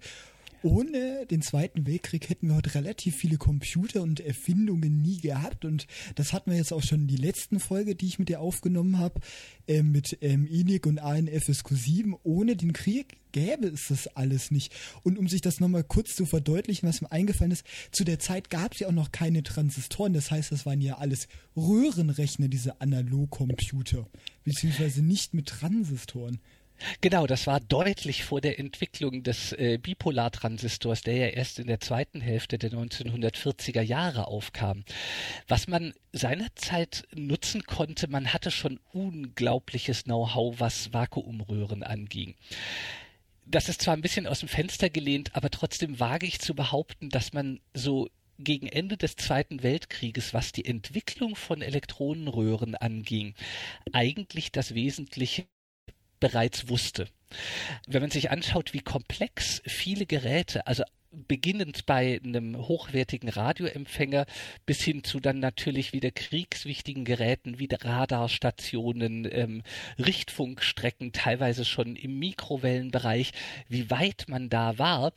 Ohne den Zweiten Weltkrieg hätten wir heute relativ viele Computer und Erfindungen nie gehabt. Und das hatten wir jetzt auch schon in der letzten Folge, die ich mit dir aufgenommen habe, mit ENIAC und ANFSQ-7. Ohne den Krieg gäbe es das alles nicht. Und um sich das nochmal kurz zu verdeutlichen, was mir eingefallen ist, zu der Zeit gab es ja auch noch keine Transistoren. Das heißt, das waren ja alles Röhrenrechner, diese Analogcomputer, beziehungsweise nicht mit Transistoren. Genau, das war deutlich vor der Entwicklung des Bipolartransistors, der ja erst in der zweiten Hälfte der 1940er Jahre aufkam. Was man seinerzeit nutzen konnte, man hatte schon unglaubliches Know-how, was Vakuumröhren anging. Das ist zwar ein bisschen aus dem Fenster gelehnt, aber trotzdem wage ich zu behaupten, dass man so gegen Ende des Zweiten Weltkrieges, was die Entwicklung von Elektronenröhren anging, eigentlich das Wesentliche bereits wusste. Wenn man sich anschaut, wie komplex viele Geräte, also beginnend bei einem hochwertigen Radioempfänger bis hin zu dann natürlich wieder kriegswichtigen Geräten wie Radarstationen, Richtfunkstrecken, teilweise schon im Mikrowellenbereich, wie weit man da war,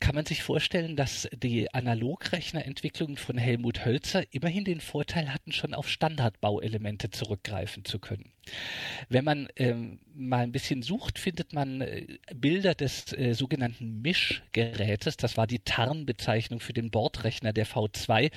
kann man sich vorstellen, dass die Analogrechnerentwicklungen von Helmut Hölzer immerhin den Vorteil hatten, schon auf Standardbauelemente zurückgreifen zu können. Wenn man mal ein bisschen sucht, findet man Bilder des sogenannten Mischgerätes. Das war die Tarnbezeichnung für den Bordrechner der V2.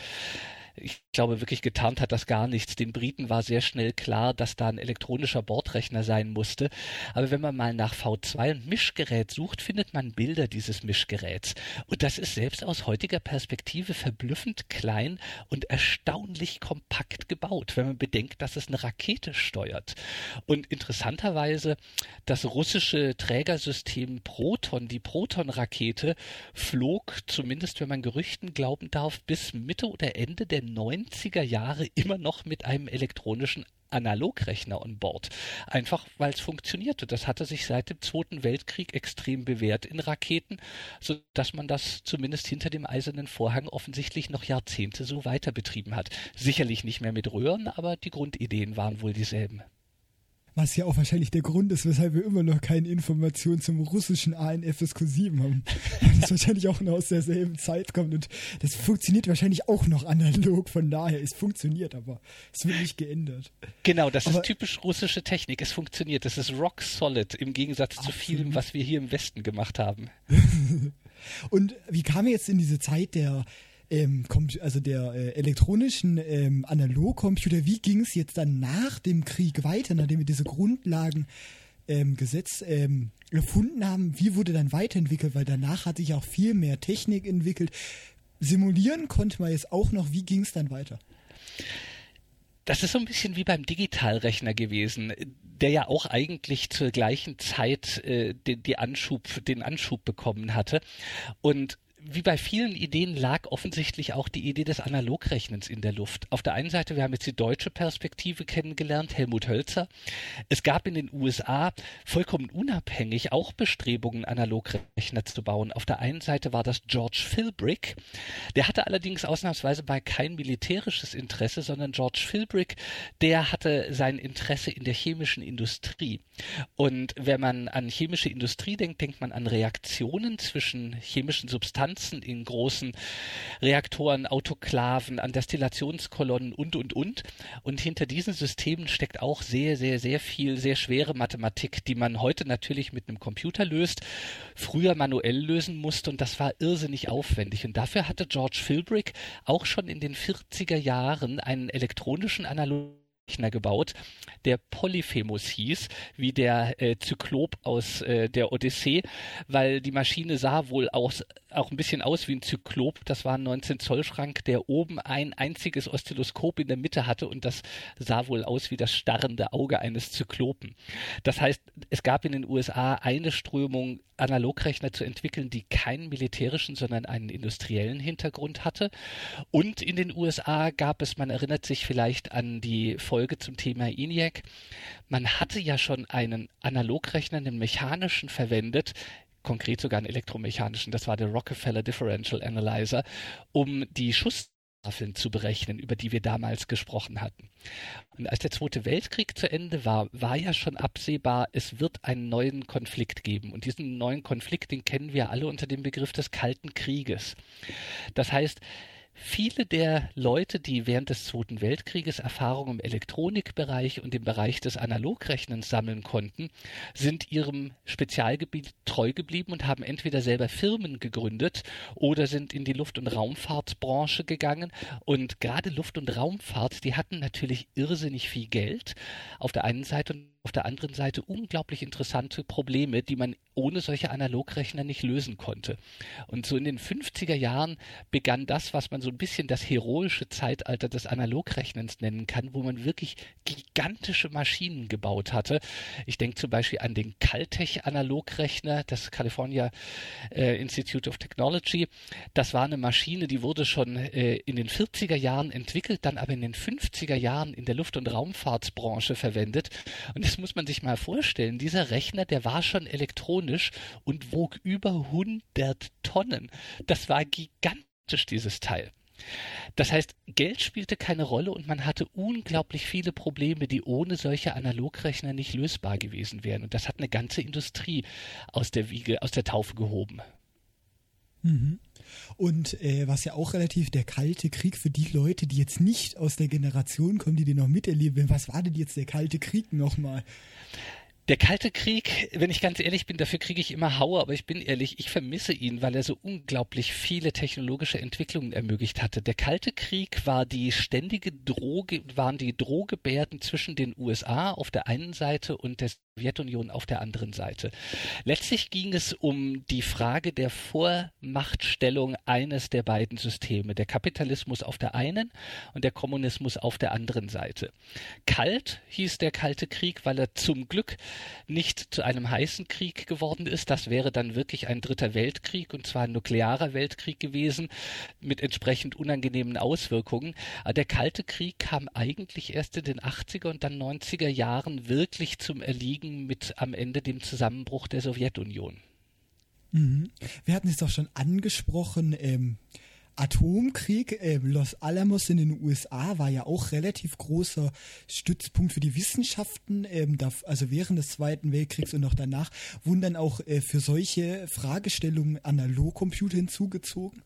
Ich glaube, wirklich getarnt hat das gar nichts. Den Briten war sehr schnell klar, dass da ein elektronischer Bordrechner sein musste. Aber wenn man mal nach V2 und Mischgerät sucht, findet man Bilder dieses Mischgeräts. Und das ist selbst aus heutiger Perspektive verblüffend klein und erstaunlich kompakt gebaut, wenn man bedenkt, dass es eine Rakete steuert. Und interessanterweise, das russische Trägersystem Proton, die Proton-Rakete, flog, zumindest wenn man Gerüchten glauben darf, bis Mitte oder Ende der 90er Jahre immer noch mit einem elektronischen Analogrechner an Bord. Einfach, weil es funktionierte. Das hatte sich seit dem Zweiten Weltkrieg extrem bewährt in Raketen, sodass man das zumindest hinter dem Eisernen Vorhang offensichtlich noch Jahrzehnte so weiter betrieben hat. Sicherlich nicht mehr mit Röhren, aber die Grundideen waren wohl dieselben. Was ja auch wahrscheinlich der Grund ist, weshalb wir immer noch keine Informationen zum russischen ANFSQ-7 haben. Das wahrscheinlich auch noch aus derselben Zeit kommt und das funktioniert wahrscheinlich auch noch analog. Von daher, es funktioniert, aber es wird nicht geändert. Genau, ist typisch russische Technik. Es funktioniert. Das ist rock solid im Gegensatz zu vielem, was wir hier im Westen gemacht haben. Und wie kam ihr jetzt in diese Zeit der elektronischen Analogcomputer, wie ging es jetzt dann nach dem Krieg weiter, nachdem wir diese Grundlagen gefunden haben, wie wurde dann weiterentwickelt, weil danach hat sich auch viel mehr Technik entwickelt. Simulieren konnte man jetzt auch noch, wie ging es dann weiter? Das ist so ein bisschen wie beim Digitalrechner gewesen, der ja auch eigentlich zur gleichen Zeit den Anschub bekommen hatte und Wie bei vielen Ideen lag offensichtlich auch die Idee des Analogrechnens in der Luft. Auf der einen Seite, wir haben jetzt die deutsche Perspektive kennengelernt, Helmut Hölzer. Es gab in den USA vollkommen unabhängig auch Bestrebungen, Analogrechner zu bauen. Auf der einen Seite war das George Philbrick. Der hatte allerdings ausnahmsweise mal kein militärisches Interesse, sondern George Philbrick, der hatte sein Interesse in der chemischen Industrie. Und wenn man an chemische Industrie denkt, denkt man an Reaktionen zwischen chemischen Substanzen in großen Reaktoren, Autoklaven, an Destillationskolonnen und. Und hinter diesen Systemen steckt auch sehr, sehr, sehr viel, sehr schwere Mathematik, die man heute natürlich mit einem Computer löst, früher manuell lösen musste und das war irrsinnig aufwendig. Und dafür hatte George Philbrick auch schon in den 40er Jahren einen elektronischen Analogrechner gebaut, der Polyphemus hieß, wie der Zyklop aus der Odyssee, weil die Maschine sah wohl auch ein bisschen aus wie ein Zyklop. Das war ein 19-Zoll-Schrank, der oben ein einziges Oszilloskop in der Mitte hatte und das sah wohl aus wie das starrende Auge eines Zyklopen. Das heißt, es gab in den USA eine Strömung, Analogrechner zu entwickeln, die keinen militärischen, sondern einen industriellen Hintergrund hatte. Und in den USA gab es, man erinnert sich vielleicht an die Folge zum Thema ENIAC, man hatte ja schon einen Analogrechner, einen mechanischen verwendet, konkret sogar einen elektromechanischen, das war der Rockefeller Differential Analyzer, um die Schusstafeln zu berechnen, über die wir damals gesprochen hatten. Und als der Zweite Weltkrieg zu Ende war, war ja schon absehbar, es wird einen neuen Konflikt geben. Und diesen neuen Konflikt, den kennen wir alle unter dem Begriff des Kalten Krieges. Das heißt, viele der Leute, die während des Zweiten Weltkrieges Erfahrung im Elektronikbereich und im Bereich des Analogrechnens sammeln konnten, sind ihrem Spezialgebiet treu geblieben und haben entweder selber Firmen gegründet oder sind in die Luft- und Raumfahrtbranche gegangen. Und gerade Luft- und Raumfahrt, die hatten natürlich irrsinnig viel Geld auf der einen Seite und auf der anderen Seite unglaublich interessante Probleme, die man ohne solche Analogrechner nicht lösen konnte. Und so in den 50er Jahren begann das, was man so ein bisschen das heroische Zeitalter des Analogrechnens nennen kann, wo man wirklich gigantische Maschinen gebaut hatte. Ich denke zum Beispiel an den Caltech-Analogrechner, das California Institute of Technology. Das war eine Maschine, die wurde schon in den 40er Jahren entwickelt, dann aber in den 50er Jahren in der Luft- und Raumfahrtbranche verwendet. Und das muss man sich mal vorstellen, dieser Rechner, der war schon elektronisch und wog über 100 Tonnen. Das war gigantisch, dieses Teil. Das heißt, Geld spielte keine Rolle und man hatte unglaublich viele Probleme, die ohne solche Analogrechner nicht lösbar gewesen wären. Und das hat eine ganze Industrie aus der Taufe gehoben. Mhm. Und was ja auch relativ der Kalte Krieg für die Leute, die jetzt nicht aus der Generation kommen, die den noch miterleben, was war denn jetzt der Kalte Krieg nochmal? Der Kalte Krieg, wenn ich ganz ehrlich bin, dafür kriege ich immer Haue, aber ich bin ehrlich, ich vermisse ihn, weil er so unglaublich viele technologische Entwicklungen ermöglicht hatte. Der Kalte Krieg war die ständige waren die Drohgebärden zwischen den USA auf der einen Seite und der Sowjetunion auf der anderen Seite. Letztlich ging es um die Frage der Vormachtstellung eines der beiden Systeme, der Kapitalismus auf der einen und der Kommunismus auf der anderen Seite. Kalt hieß der Kalte Krieg, weil er zum Glück nicht zu einem heißen Krieg geworden ist. Das wäre dann wirklich ein dritter Weltkrieg und zwar ein nuklearer Weltkrieg gewesen mit entsprechend unangenehmen Auswirkungen. Aber der Kalte Krieg kam eigentlich erst in den 80er und dann 90er Jahren wirklich zum Erliegen mit am Ende dem Zusammenbruch der Sowjetunion. Mhm. Wir hatten es doch schon angesprochen, Atomkrieg, Los Alamos in den USA war ja auch relativ großer Stützpunkt für die Wissenschaften, also während des Zweiten Weltkriegs und noch danach, wurden dann auch für solche Fragestellungen Analogcomputer hinzugezogen?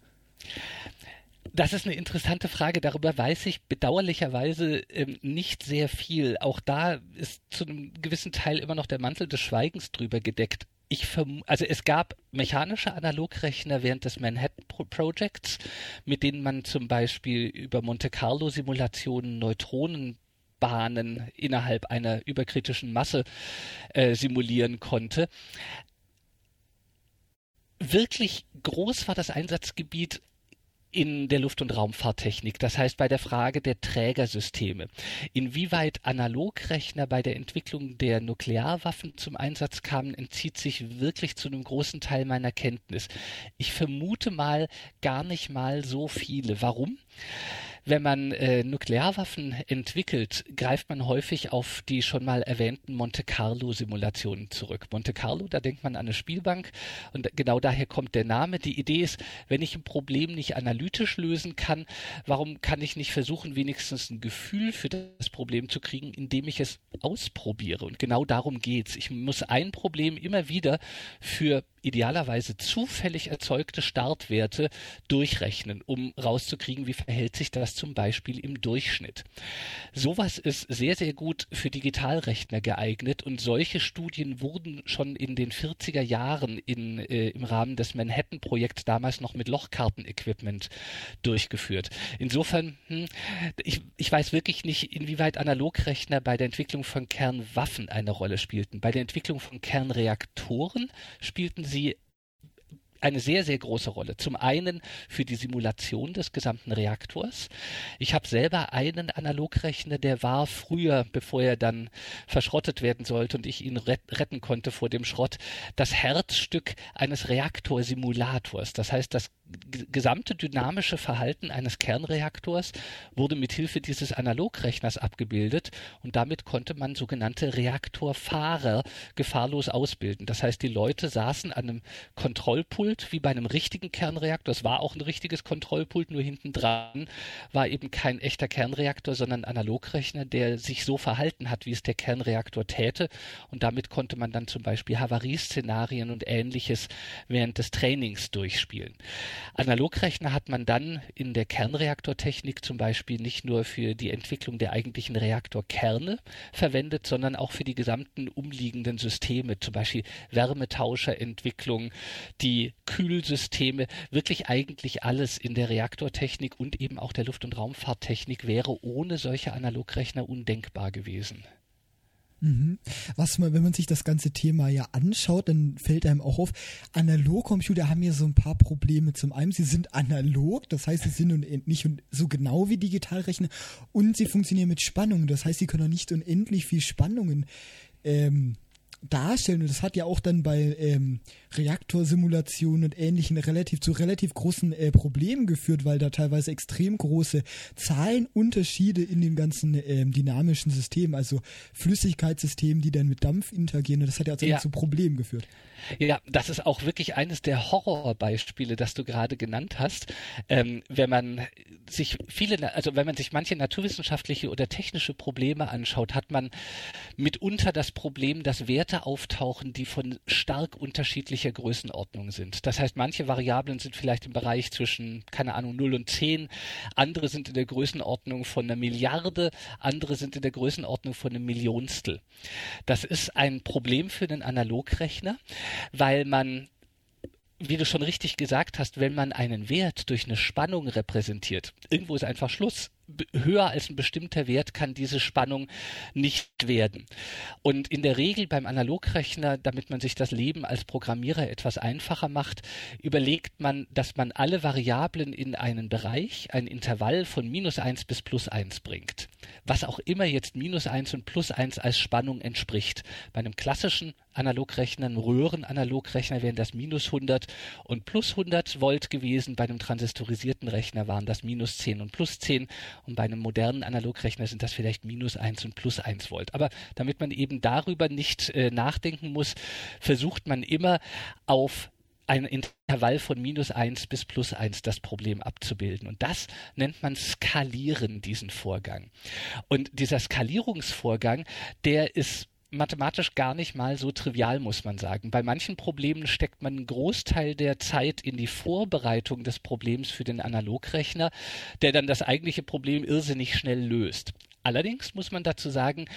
Das ist eine interessante Frage. Darüber weiß ich bedauerlicherweise nicht sehr viel. Auch da ist zu einem gewissen Teil immer noch der Mantel des Schweigens drüber gedeckt. Es gab mechanische Analogrechner während des Manhattan Projects, mit denen man zum Beispiel über Monte-Carlo-Simulationen Neutronenbahnen innerhalb einer überkritischen Masse simulieren konnte. Wirklich groß war das Einsatzgebiet in der Luft- und Raumfahrttechnik, das heißt bei der Frage der Trägersysteme. Inwieweit Analogrechner bei der Entwicklung der Nuklearwaffen zum Einsatz kamen, entzieht sich wirklich zu einem großen Teil meiner Kenntnis. Ich vermute mal gar nicht mal so viele. Warum? Wenn man Nuklearwaffen entwickelt, greift man häufig auf die schon mal erwähnten Monte-Carlo-Simulationen zurück. Monte-Carlo, da denkt man an eine Spielbank und genau daher kommt der Name. Die Idee ist, wenn ich ein Problem nicht analytisch lösen kann, warum kann ich nicht versuchen, wenigstens ein Gefühl für das Problem zu kriegen, indem ich es ausprobiere? Und genau darum geht's. Ich muss ein Problem immer wieder für idealerweise zufällig erzeugte Startwerte durchrechnen, um rauszukriegen, wie verhält sich das zum Beispiel im Durchschnitt. Sowas ist sehr, sehr gut für Digitalrechner geeignet und solche Studien wurden schon in den 40er Jahren im Rahmen des Manhattan Projekt damals noch mit Lochkarten-Equipment durchgeführt. Insofern, ich weiß wirklich nicht, inwieweit Analogrechner bei der Entwicklung von Kernwaffen eine Rolle spielten. Bei der Entwicklung von Kernreaktoren spielten sie eine sehr, sehr große Rolle. Zum einen für die Simulation des gesamten Reaktors. Ich habe selber einen Analogrechner, der war früher, bevor er dann verschrottet werden sollte und ich ihn retten konnte vor dem Schrott, das Herzstück eines Reaktorsimulators. Das heißt, das gesamte dynamische Verhalten eines Kernreaktors wurde mithilfe dieses Analogrechners abgebildet und damit konnte man sogenannte Reaktorfahrer gefahrlos ausbilden. Das heißt, die Leute saßen an einem Kontrollpult wie bei einem richtigen Kernreaktor. Es war auch ein richtiges Kontrollpult, nur hinten dran war eben kein echter Kernreaktor, sondern ein Analogrechner, der sich so verhalten hat, wie es der Kernreaktor täte und damit konnte man dann zum Beispiel Havarieszenarien und Ähnliches während des Trainings durchspielen. Analogrechner hat man dann in der Kernreaktortechnik zum Beispiel nicht nur für die Entwicklung der eigentlichen Reaktorkerne verwendet, sondern auch für die gesamten umliegenden Systeme, zum Beispiel Wärmetauscherentwicklung, die Kühlsysteme, wirklich eigentlich alles in der Reaktortechnik und eben auch der Luft- und Raumfahrttechnik wäre ohne solche Analogrechner undenkbar gewesen. Wenn man sich das ganze Thema ja anschaut, dann fällt einem auch auf, Analogcomputer haben hier so ein paar Probleme. Zum einen, sie sind analog, das heißt, sie sind nicht so genau wie Digitalrechner und sie funktionieren mit Spannung, das heißt, sie können auch nicht unendlich viel Spannungen darstellen und das hat ja auch dann bei Reaktorsimulationen und ähnlichen zu relativ großen Problemen geführt, weil da teilweise extrem große Zahlenunterschiede in dem ganzen dynamischen System, also Flüssigkeitssystemen, die dann mit Dampf interagieren und das hat ja auch zu Problemen geführt. Ja, das ist auch wirklich eines der Horrorbeispiele, das du gerade genannt hast. Wenn man sich manche naturwissenschaftliche oder technische Probleme anschaut, hat man mitunter das Problem, dass Werte auftauchen, die von stark unterschiedlicher Größenordnung sind. Das heißt, manche Variablen sind vielleicht im Bereich zwischen, 0 und 10, andere sind in der Größenordnung von 1 Milliarde, andere sind in der Größenordnung von 1 Millionstel. Das ist ein Problem für den Analogrechner, weil man, wie du schon richtig gesagt hast, wenn man einen Wert durch eine Spannung repräsentiert, irgendwo ist einfach Schluss. Höher als ein bestimmter Wert kann diese Spannung nicht werden. Und in der Regel beim Analogrechner, damit man sich das Leben als Programmierer etwas einfacher macht, überlegt man, dass man alle Variablen in einen Bereich, ein Intervall von -1 bis +1 bringt. Was auch immer jetzt -1 und +1 als Spannung entspricht. Bei einem klassischen Analogrechner, einem Röhrenanalogrechner wären das -100 und +100 Volt gewesen. Bei einem transistorisierten Rechner waren das -10 und +10. Und bei einem modernen Analogrechner sind das vielleicht -1 und +1 Volt. Aber damit man eben darüber nicht nachdenken muss, versucht man immer auf ein Intervall von -1 bis +1 das Problem abzubilden. Und das nennt man Skalieren, diesen Vorgang. Und dieser Skalierungsvorgang, der ist mathematisch gar nicht mal so trivial, muss man sagen. Bei manchen Problemen steckt man einen Großteil der Zeit in die Vorbereitung des Problems für den Analogrechner, der dann das eigentliche Problem irrsinnig schnell löst. Allerdings muss man dazu sagen,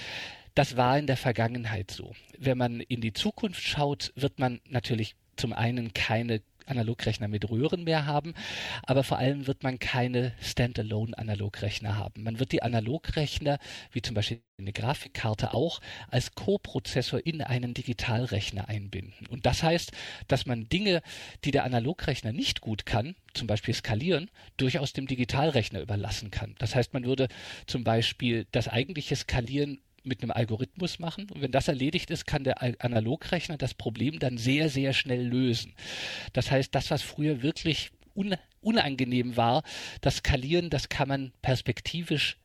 das war in der Vergangenheit so. Wenn man in die Zukunft schaut, wird man natürlich zum einen keine Analogrechner mit Röhren mehr haben, aber vor allem wird man keine Standalone-Analogrechner haben. Man wird die Analogrechner, wie zum Beispiel eine Grafikkarte auch, als Co-Prozessor in einen Digitalrechner einbinden. Und das heißt, dass man Dinge, die der Analogrechner nicht gut kann, zum Beispiel skalieren, durchaus dem Digitalrechner überlassen kann. Das heißt, man würde zum Beispiel das eigentliche Skalieren mit einem Algorithmus machen. Und wenn das erledigt ist, kann der Analogrechner das Problem dann sehr, sehr schnell lösen. Das heißt, das, was früher wirklich unangenehm war, das Skalieren, das kann man perspektivisch,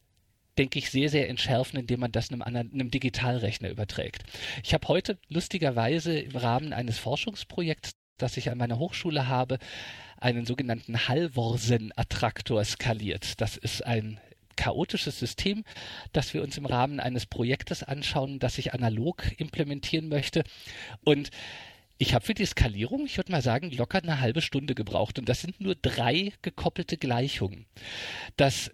denke ich, sehr, sehr entschärfen, indem man das einem Digitalrechner überträgt. Ich habe heute lustigerweise im Rahmen eines Forschungsprojekts, das ich an meiner Hochschule habe, einen sogenannten Halvorsen-Attraktor skaliert. Das ist ein chaotisches System, das wir uns im Rahmen eines Projektes anschauen, das ich analog implementieren möchte. Und ich habe für die Skalierung, ich würde mal sagen, locker eine halbe Stunde gebraucht. Und das sind nur 3 gekoppelte Gleichungen. Das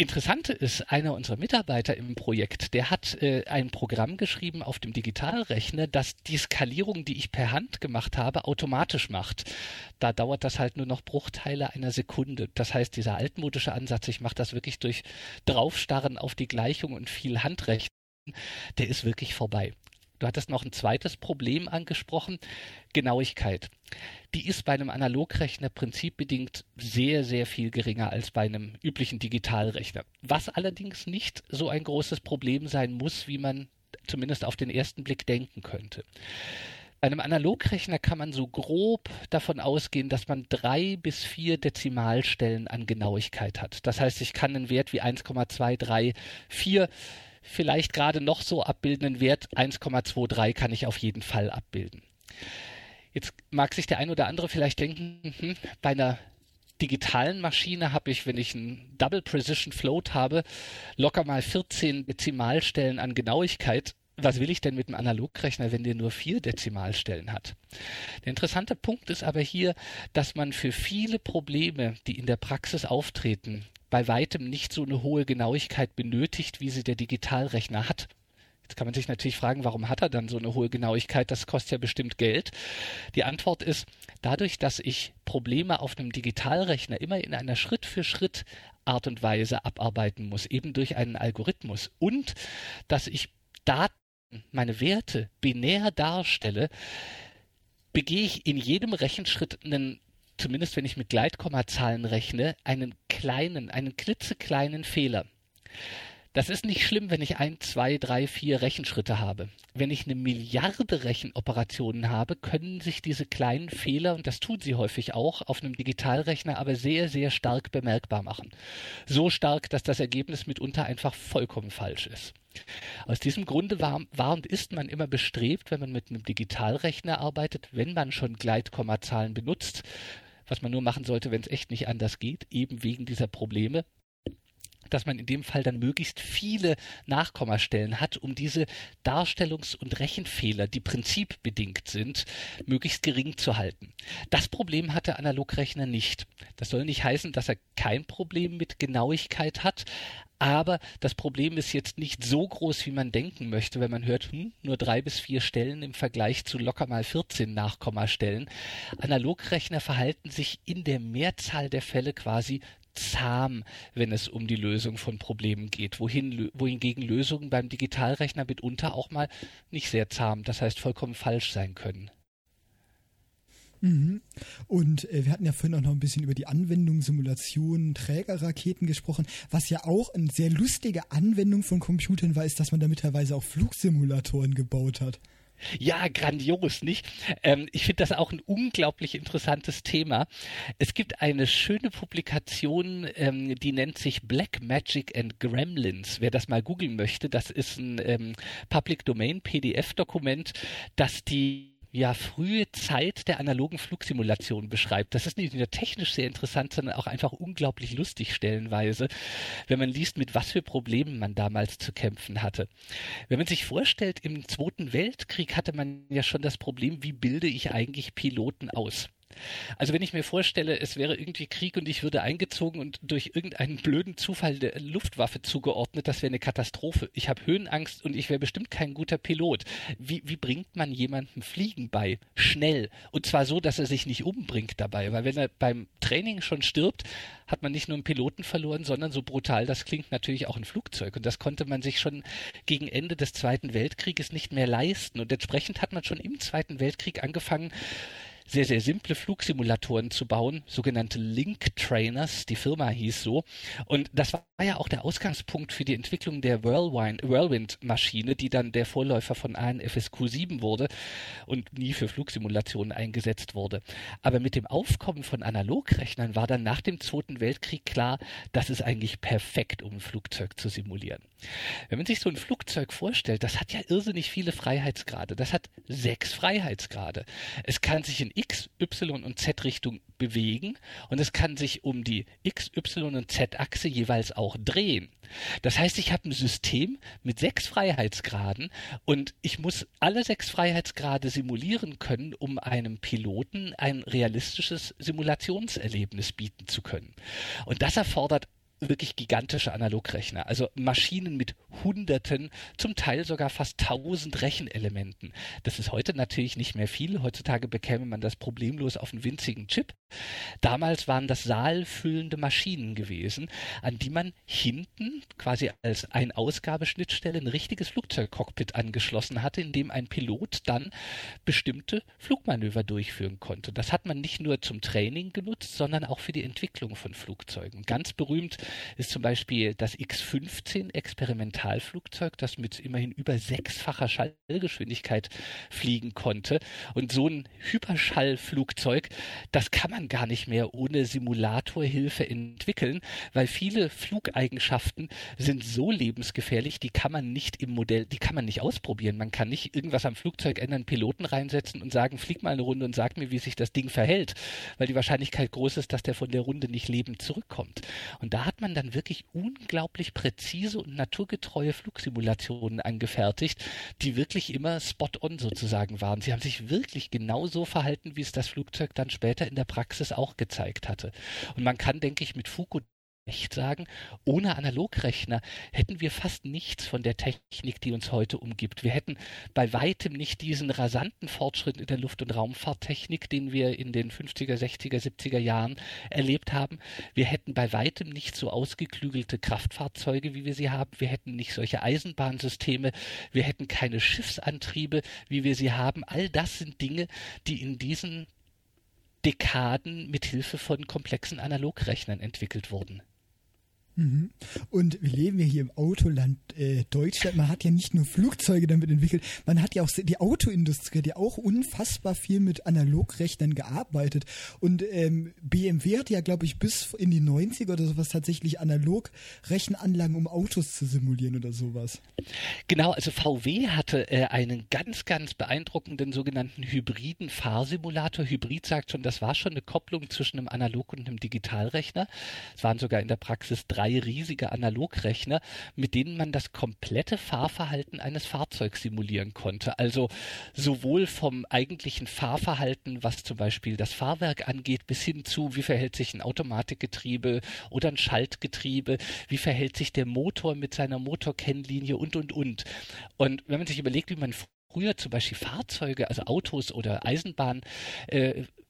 Interessante ist, einer unserer Mitarbeiter im Projekt, der hat ein Programm geschrieben auf dem Digitalrechner, das die Skalierung, die ich per Hand gemacht habe, automatisch macht. Da dauert das halt nur noch Bruchteile einer Sekunde. Das heißt, dieser altmodische Ansatz, ich mache das wirklich durch Draufstarren auf die Gleichung und viel Handrechnen, der ist wirklich vorbei. Du hattest noch ein zweites Problem angesprochen, Genauigkeit. Die ist bei einem Analogrechner prinzipbedingt sehr, sehr viel geringer als bei einem üblichen Digitalrechner. Was allerdings nicht so ein großes Problem sein muss, wie man zumindest auf den ersten Blick denken könnte. Bei einem Analogrechner kann man so grob davon ausgehen, dass man 3 bis 4 Dezimalstellen an Genauigkeit hat. Das heißt, ich kann einen Wert wie 1,234 vielleicht gerade noch so abbildenden Wert 1,23 kann ich auf jeden Fall abbilden. Jetzt mag sich der ein oder andere vielleicht denken, bei einer digitalen Maschine habe ich, wenn ich einen Double Precision Float habe, locker mal 14 Dezimalstellen an Genauigkeit. Was will ich denn mit einem Analogrechner, wenn der nur 4 Dezimalstellen hat? Der interessante Punkt ist aber hier, dass man für viele Probleme, die in der Praxis auftreten, bei weitem nicht so eine hohe Genauigkeit benötigt, wie sie der Digitalrechner hat. Jetzt kann man sich natürlich fragen, warum hat er dann so eine hohe Genauigkeit? Das kostet ja bestimmt Geld. Die Antwort ist, dadurch, dass ich Probleme auf einem Digitalrechner immer in einer Schritt-für-Schritt-Art und Weise abarbeiten muss, eben durch einen Algorithmus. Und dass ich Daten, meine Werte, binär darstelle, begehe ich in jedem Rechenschritt einen, zumindest wenn ich mit Gleitkommazahlen rechne, einen klitzekleinen Fehler. Das ist nicht schlimm, wenn ich 1, 2, 3, 4 Rechenschritte habe. Wenn ich eine Milliarde Rechenoperationen habe, können sich diese kleinen Fehler, und das tun sie häufig auch, auf einem Digitalrechner aber sehr, sehr stark bemerkbar machen. So stark, dass das Ergebnis mitunter einfach vollkommen falsch ist. Aus diesem Grunde war und ist man immer bestrebt, wenn man mit einem Digitalrechner arbeitet, wenn man schon Gleitkommazahlen benutzt, was man nur machen sollte, wenn es echt nicht anders geht, eben wegen dieser Probleme, dass man in dem Fall dann möglichst viele Nachkommastellen hat, um diese Darstellungs- und Rechenfehler, die prinzipbedingt sind, möglichst gering zu halten. Das Problem hat der Analogrechner nicht. Das soll nicht heißen, dass er kein Problem mit Genauigkeit hat, aber das Problem ist jetzt nicht so groß, wie man denken möchte, wenn man hört, nur 3 bis 4 Stellen im Vergleich zu locker mal 14 Nachkommastellen. Analogrechner verhalten sich in der Mehrzahl der Fälle quasi zahm, wenn es um die Lösung von Problemen geht, wohingegen Lösungen beim Digitalrechner mitunter auch mal nicht sehr zahm, das heißt vollkommen falsch sein können. Mhm. Und wir hatten ja vorhin auch noch ein bisschen über die Anwendung Simulation, Trägerraketen gesprochen. Was ja auch eine sehr lustige Anwendung von Computern war, ist, dass man damit teilweise auch Flugsimulatoren gebaut hat. Ja, grandios, nicht? Ich finde das auch ein unglaublich interessantes Thema. Es gibt eine schöne Publikation, die nennt sich Black Magic and Gremlins. Wer das mal googeln möchte, das ist ein Public Domain PDF-Dokument, das die frühe Zeit der analogen Flugsimulation beschreibt. Das ist nicht nur technisch sehr interessant, sondern auch einfach unglaublich lustig stellenweise, wenn man liest, mit was für Problemen man damals zu kämpfen hatte. Wenn man sich vorstellt, im Zweiten Weltkrieg hatte man ja schon das Problem, wie bilde ich eigentlich Piloten aus? Also wenn ich mir vorstelle, es wäre irgendwie Krieg und ich würde eingezogen und durch irgendeinen blöden Zufall der Luftwaffe zugeordnet, das wäre eine Katastrophe. Ich habe Höhenangst und ich wäre bestimmt kein guter Pilot. Wie bringt man jemandem Fliegen bei? Schnell. Und zwar so, dass er sich nicht umbringt dabei. Weil wenn er beim Training schon stirbt, hat man nicht nur einen Piloten verloren, sondern so brutal, das klingt natürlich auch ein Flugzeug. Und das konnte man sich schon gegen Ende des Zweiten Weltkrieges nicht mehr leisten. Und entsprechend hat man schon im Zweiten Weltkrieg angefangen, sehr, sehr simple Flugsimulatoren zu bauen, sogenannte Link Trainers, die Firma hieß so. Und das war ja auch der Ausgangspunkt für die Entwicklung der Whirlwind-Maschine, die dann der Vorläufer von ANFSQ-7 wurde und nie für Flugsimulationen eingesetzt wurde. Aber mit dem Aufkommen von Analogrechnern war dann nach dem Zweiten Weltkrieg klar, das ist eigentlich perfekt, um ein Flugzeug zu simulieren. Wenn man sich so ein Flugzeug vorstellt, das hat ja irrsinnig viele Freiheitsgrade. Das hat 6 Freiheitsgrade. Es kann sich in X, Y und Z-Richtung bewegen und es kann sich um die X, Y und Z-Achse jeweils auch drehen. Das heißt, ich habe ein System mit 6 Freiheitsgraden und ich muss alle 6 Freiheitsgrade simulieren können, um einem Piloten ein realistisches Simulationserlebnis bieten zu können. Und das erfordert wirklich gigantische Analogrechner, also Maschinen mit Hunderten, zum Teil sogar fast 1000 Rechenelementen. Das ist heute natürlich nicht mehr viel. Heutzutage bekäme man das problemlos auf einen winzigen Chip. Damals waren das saalfüllende Maschinen gewesen, an die man hinten quasi als Ein-Ausgabeschnittstelle ein richtiges Flugzeugcockpit angeschlossen hatte, in dem ein Pilot dann bestimmte Flugmanöver durchführen konnte. Das hat man nicht nur zum Training genutzt, sondern auch für die Entwicklung von Flugzeugen. Ganz berühmt ist zum Beispiel das X-15 Experimentalflugzeug, das mit immerhin über 6-facher Schallgeschwindigkeit fliegen konnte. Und so ein Hyperschallflugzeug, das kann man gar nicht mehr ohne Simulatorhilfe entwickeln, weil viele Flugeigenschaften sind so lebensgefährlich, die kann man nicht im Modell, die kann man nicht ausprobieren. Man kann nicht irgendwas am Flugzeug ändern, Piloten reinsetzen und sagen, flieg mal eine Runde und sag mir, wie sich das Ding verhält, weil die Wahrscheinlichkeit groß ist, dass der von der Runde nicht lebend zurückkommt. Und da hat man dann wirklich unglaublich präzise und naturgetreue Flugsimulationen angefertigt, die wirklich immer spot-on sozusagen waren. Sie haben sich wirklich genau so verhalten, wie es das Flugzeug dann später in der Praxis auch gezeigt hatte. Und man kann, denke ich, mit Fug und Recht sagen, ohne Analogrechner hätten wir fast nichts von der Technik, die uns heute umgibt. Wir hätten bei weitem nicht diesen rasanten Fortschritt in der Luft- und Raumfahrttechnik, den wir in den 50er, 60er, 70er Jahren erlebt haben. Wir hätten bei weitem nicht so ausgeklügelte Kraftfahrzeuge, wie wir sie haben. Wir hätten nicht solche Eisenbahnsysteme. Wir hätten keine Schiffsantriebe, wie wir sie haben. All das sind Dinge, die in diesen Dekaden mit Hilfe von komplexen Analogrechnern entwickelt wurden. Und wir leben ja hier im Autoland Deutschland. Man hat ja nicht nur Flugzeuge damit entwickelt, man hat ja auch die Autoindustrie, die auch unfassbar viel mit Analogrechnern gearbeitet. Und BMW hat ja, glaube ich, bis in die 90er oder sowas tatsächlich Analogrechenanlagen, um Autos zu simulieren oder sowas. Genau, also VW hatte einen ganz, ganz beeindruckenden sogenannten hybriden Fahrsimulator. Hybrid sagt schon, das war schon eine Kopplung zwischen einem Analog- und einem Digitalrechner. Es waren sogar in der Praxis 3 riesige Analogrechner, mit denen man das komplette Fahrverhalten eines Fahrzeugs simulieren konnte. Also sowohl vom eigentlichen Fahrverhalten, was zum Beispiel das Fahrwerk angeht, bis hin zu, wie verhält sich ein Automatikgetriebe oder ein Schaltgetriebe, wie verhält sich der Motor mit seiner Motorkennlinie und. Und wenn man sich überlegt, wie man früher zum Beispiel Fahrzeuge, also Autos oder Eisenbahnen,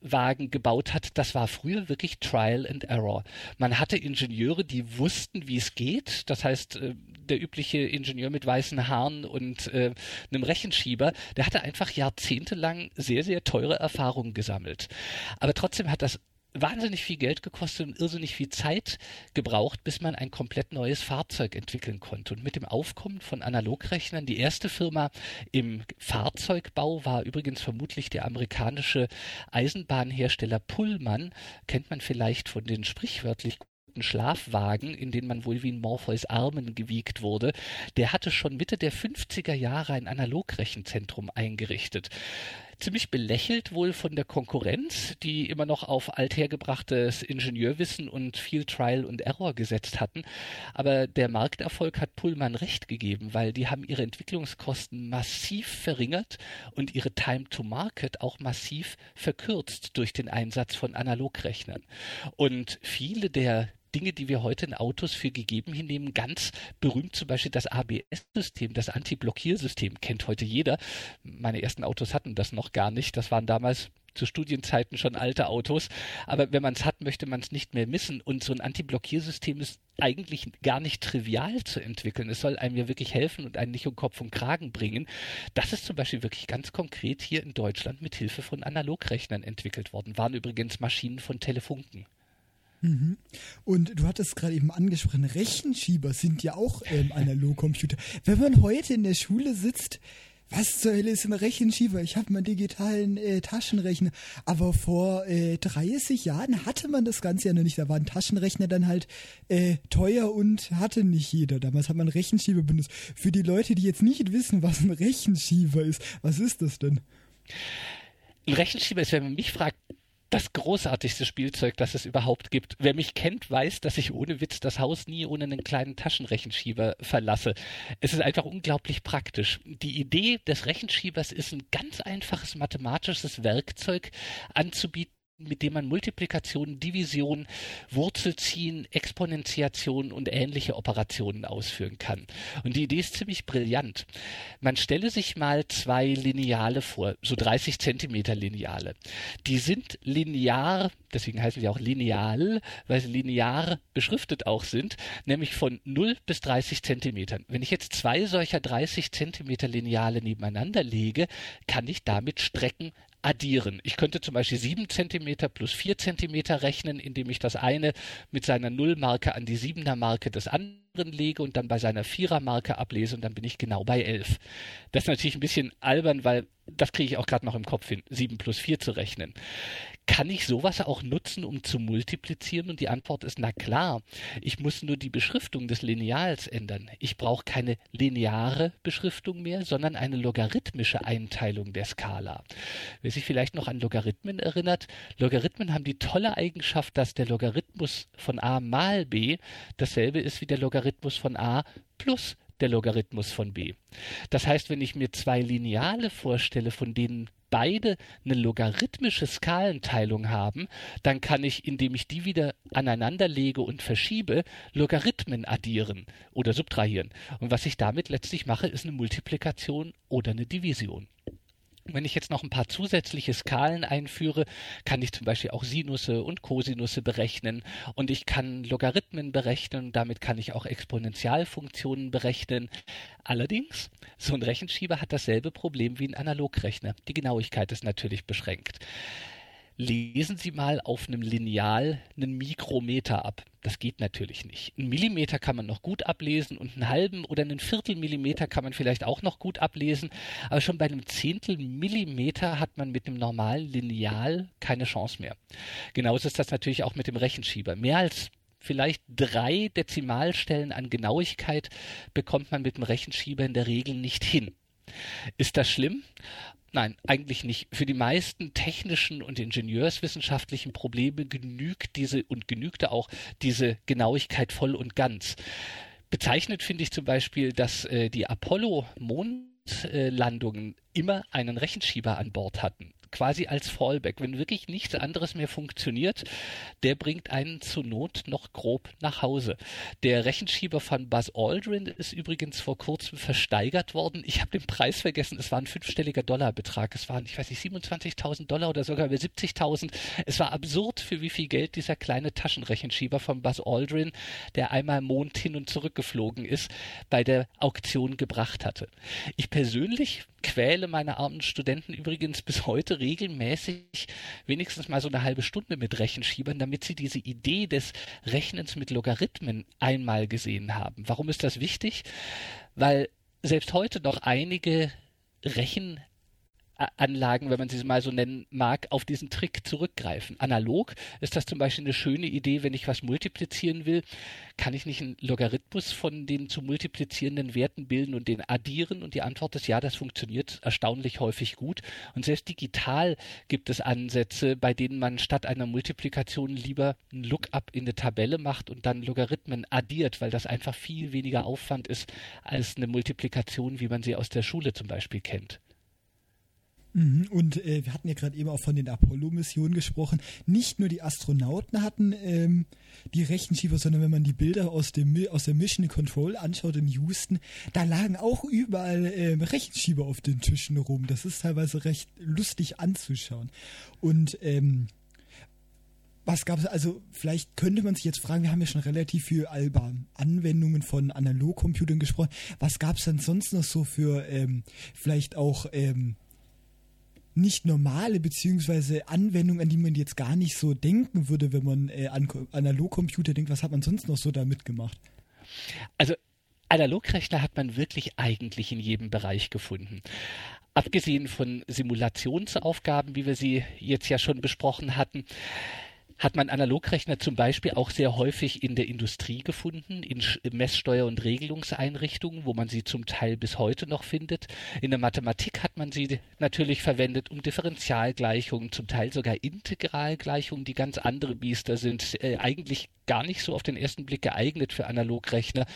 Wagen gebaut hat, das war früher wirklich Trial and Error. Man hatte Ingenieure, die wussten, wie es geht. Das heißt, der übliche Ingenieur mit weißen Haaren und einem Rechenschieber, der hatte einfach jahrzehntelang sehr, sehr teure Erfahrungen gesammelt. Aber trotzdem hat das wahnsinnig viel Geld gekostet und irrsinnig viel Zeit gebraucht, bis man ein komplett neues Fahrzeug entwickeln konnte. Und mit dem Aufkommen von Analogrechnern, die erste Firma im Fahrzeugbau war übrigens vermutlich der amerikanische Eisenbahnhersteller Pullman, kennt man vielleicht von den sprichwörtlich Schlafwagen, in den man wohl wie in Morpheus Armen gewiegt wurde, der hatte schon Mitte der 50er Jahre ein Analogrechenzentrum eingerichtet. ziemlich belächelt wohl von der Konkurrenz, die immer noch auf althergebrachtes Ingenieurwissen und viel Trial and Error gesetzt hatten. Aber der Markterfolg hat Pullman recht gegeben, weil die haben ihre Entwicklungskosten massiv verringert und ihre Time to Market auch massiv verkürzt durch den Einsatz von Analogrechnern. Und viele der Dinge, die wir heute in Autos für gegeben hinnehmen, ganz berühmt zum Beispiel das ABS-System, das Anti-Blockiersystem, kennt heute jeder. Meine ersten Autos hatten das noch gar nicht. Das waren damals zu Studienzeiten schon alte Autos. Aber wenn man es hat, möchte man es nicht mehr missen. Und so ein Anti-Blockiersystem ist eigentlich gar nicht trivial zu entwickeln. Es soll einem ja wirklich helfen und einen nicht um Kopf und Kragen bringen. Das ist zum Beispiel wirklich ganz konkret hier in Deutschland mit Hilfe von Analogrechnern entwickelt worden. Waren übrigens Maschinen von Telefunken. Mhm. Und du hattest gerade eben angesprochen, Rechenschieber sind ja auch Analogcomputer. Wenn man heute in der Schule sitzt, was zur Hölle ist ein Rechenschieber? Ich habe meinen digitalen Taschenrechner. Aber vor 30 Jahren hatte man das Ganze ja noch nicht. Da waren Taschenrechner dann halt teuer und hatte nicht jeder. Damals hat man Rechenschieber benutzt. Für die Leute, die jetzt nicht wissen, was ein Rechenschieber ist, was ist das denn? Ein Rechenschieber ist, wenn man mich fragt, das großartigste Spielzeug, das es überhaupt gibt. Wer mich kennt, weiß, dass ich ohne Witz das Haus nie ohne einen kleinen Taschenrechenschieber verlasse. Es ist einfach unglaublich praktisch. Die Idee des Rechenschiebers ist, ein ganz einfaches mathematisches Werkzeug anzubieten, mit dem man Multiplikation, Division, Wurzelziehen, Exponentiation und ähnliche Operationen ausführen kann. Und die Idee ist ziemlich brillant. Man stelle sich mal zwei Lineale vor, so 30 Zentimeter Lineale. Die sind linear, deswegen heißen sie auch lineal, weil sie linear beschriftet auch sind, nämlich von 0 bis 30 Zentimetern. Wenn ich jetzt zwei solcher 30 Zentimeter Lineale nebeneinander lege, kann ich damit Strecken addieren. Ich könnte zum Beispiel 7 cm plus 4 cm rechnen, indem ich das eine mit seiner Nullmarke an die 7er Marke des anderen lege und dann bei seiner 4er Marke ablese und dann bin ich genau bei 11. Das ist natürlich ein bisschen albern, weil das kriege ich auch gerade noch im Kopf hin, 7 plus 4 zu rechnen. Kann ich sowas auch nutzen, um zu multiplizieren? Und die Antwort ist, na klar, ich muss nur die Beschriftung des Lineals ändern. Ich brauche keine lineare Beschriftung mehr, sondern eine logarithmische Einteilung der Skala. Wer sich vielleicht noch an Logarithmen erinnert, Logarithmen haben die tolle Eigenschaft, dass der Logarithmus von a mal b dasselbe ist wie der Logarithmus von a plus der Logarithmus von b. Das heißt, wenn ich mir zwei Lineale vorstelle, von denen beide eine logarithmische Skalenteilung haben, dann kann ich, indem ich die wieder aneinander lege und verschiebe, Logarithmen addieren oder subtrahieren. Und was ich damit letztlich mache, ist eine Multiplikation oder eine Division. Wenn ich jetzt noch ein paar zusätzliche Skalen einführe, kann ich zum Beispiel auch Sinusse und Kosinusse berechnen und ich kann Logarithmen berechnen, damit kann ich auch Exponentialfunktionen berechnen. Allerdings, so ein Rechenschieber hat dasselbe Problem wie ein Analogrechner. Die Genauigkeit ist natürlich beschränkt. Lesen Sie mal auf einem Lineal einen Mikrometer ab. Das geht natürlich nicht. Einen Millimeter kann man noch gut ablesen und einen halben oder einen Viertelmillimeter kann man vielleicht auch noch gut ablesen. Aber schon bei einem Zehntelmillimeter hat man mit einem normalen Lineal keine Chance mehr. Genauso ist das natürlich auch mit dem Rechenschieber. Mehr als vielleicht 3 Dezimalstellen an Genauigkeit bekommt man mit dem Rechenschieber in der Regel nicht hin. Ist das schlimm? Nein, eigentlich nicht. Für die meisten technischen und ingenieurswissenschaftlichen Probleme genügte auch diese Genauigkeit voll und ganz. Bezeichnet finde ich zum Beispiel, dass die Apollo-Mondlandungen immer einen Rechenschieber an Bord hatten. Quasi als Fallback. Wenn wirklich nichts anderes mehr funktioniert, der bringt einen zur Not noch grob nach Hause. Der Rechenschieber von Buzz Aldrin ist übrigens vor kurzem versteigert worden. Ich habe den Preis vergessen. Es war ein 5-stelliger Dollarbetrag. Es waren, ich weiß nicht, $27.000 oder sogar über 70.000. Es war absurd, für wie viel Geld dieser kleine Taschenrechenschieber von Buzz Aldrin, der einmal Mond hin und zurück geflogen ist, bei der Auktion gebracht hatte. Ich persönlich quäle meine armen Studenten übrigens bis heute regelmäßig wenigstens mal so eine halbe Stunde mit Rechenschiebern, damit sie diese Idee des Rechnens mit Logarithmen einmal gesehen haben. Warum ist das wichtig? Weil selbst heute noch einige Rechen Anlagen, wenn man sie mal so nennen mag, auf diesen Trick zurückgreifen. Analog ist das zum Beispiel eine schöne Idee, wenn ich was multiplizieren will, kann ich nicht einen Logarithmus von den zu multiplizierenden Werten bilden und den addieren? Und die Antwort ist ja, das funktioniert erstaunlich häufig gut. Und selbst digital gibt es Ansätze, bei denen man statt einer Multiplikation lieber einen Lookup in eine Tabelle macht und dann Logarithmen addiert, weil das einfach viel weniger Aufwand ist als eine Multiplikation, wie man sie aus der Schule zum Beispiel kennt. Und wir hatten ja gerade eben auch von den Apollo-Missionen gesprochen. Nicht nur die Astronauten hatten die Rechenschieber, sondern wenn man die Bilder aus der Mission Control anschaut in Houston, da lagen auch überall Rechenschieber auf den Tischen rum. Das ist teilweise recht lustig anzuschauen. Und was gab es, also vielleicht könnte man sich jetzt fragen, wir haben ja schon relativ viel über Anwendungen von Analogcomputern gesprochen. Was gab es denn sonst noch so für vielleicht auch nicht normale bzw. Anwendungen, an die man jetzt gar nicht so denken würde, wenn man an Analogcomputer denkt? Was hat man sonst noch so damit gemacht? Also Analogrechner hat man wirklich eigentlich in jedem Bereich gefunden. Abgesehen von Simulationsaufgaben, wie wir sie jetzt ja schon besprochen hatten, hat man Analogrechner zum Beispiel auch sehr häufig in der Industrie gefunden, in Messsteuer- und Regelungseinrichtungen, wo man sie zum Teil bis heute noch findet. In der Mathematik hat man sie natürlich verwendet, um Differentialgleichungen, zum Teil sogar Integralgleichungen, die ganz andere Biester sind, eigentlich gar nicht so auf den ersten Blick geeignet für Analogrechner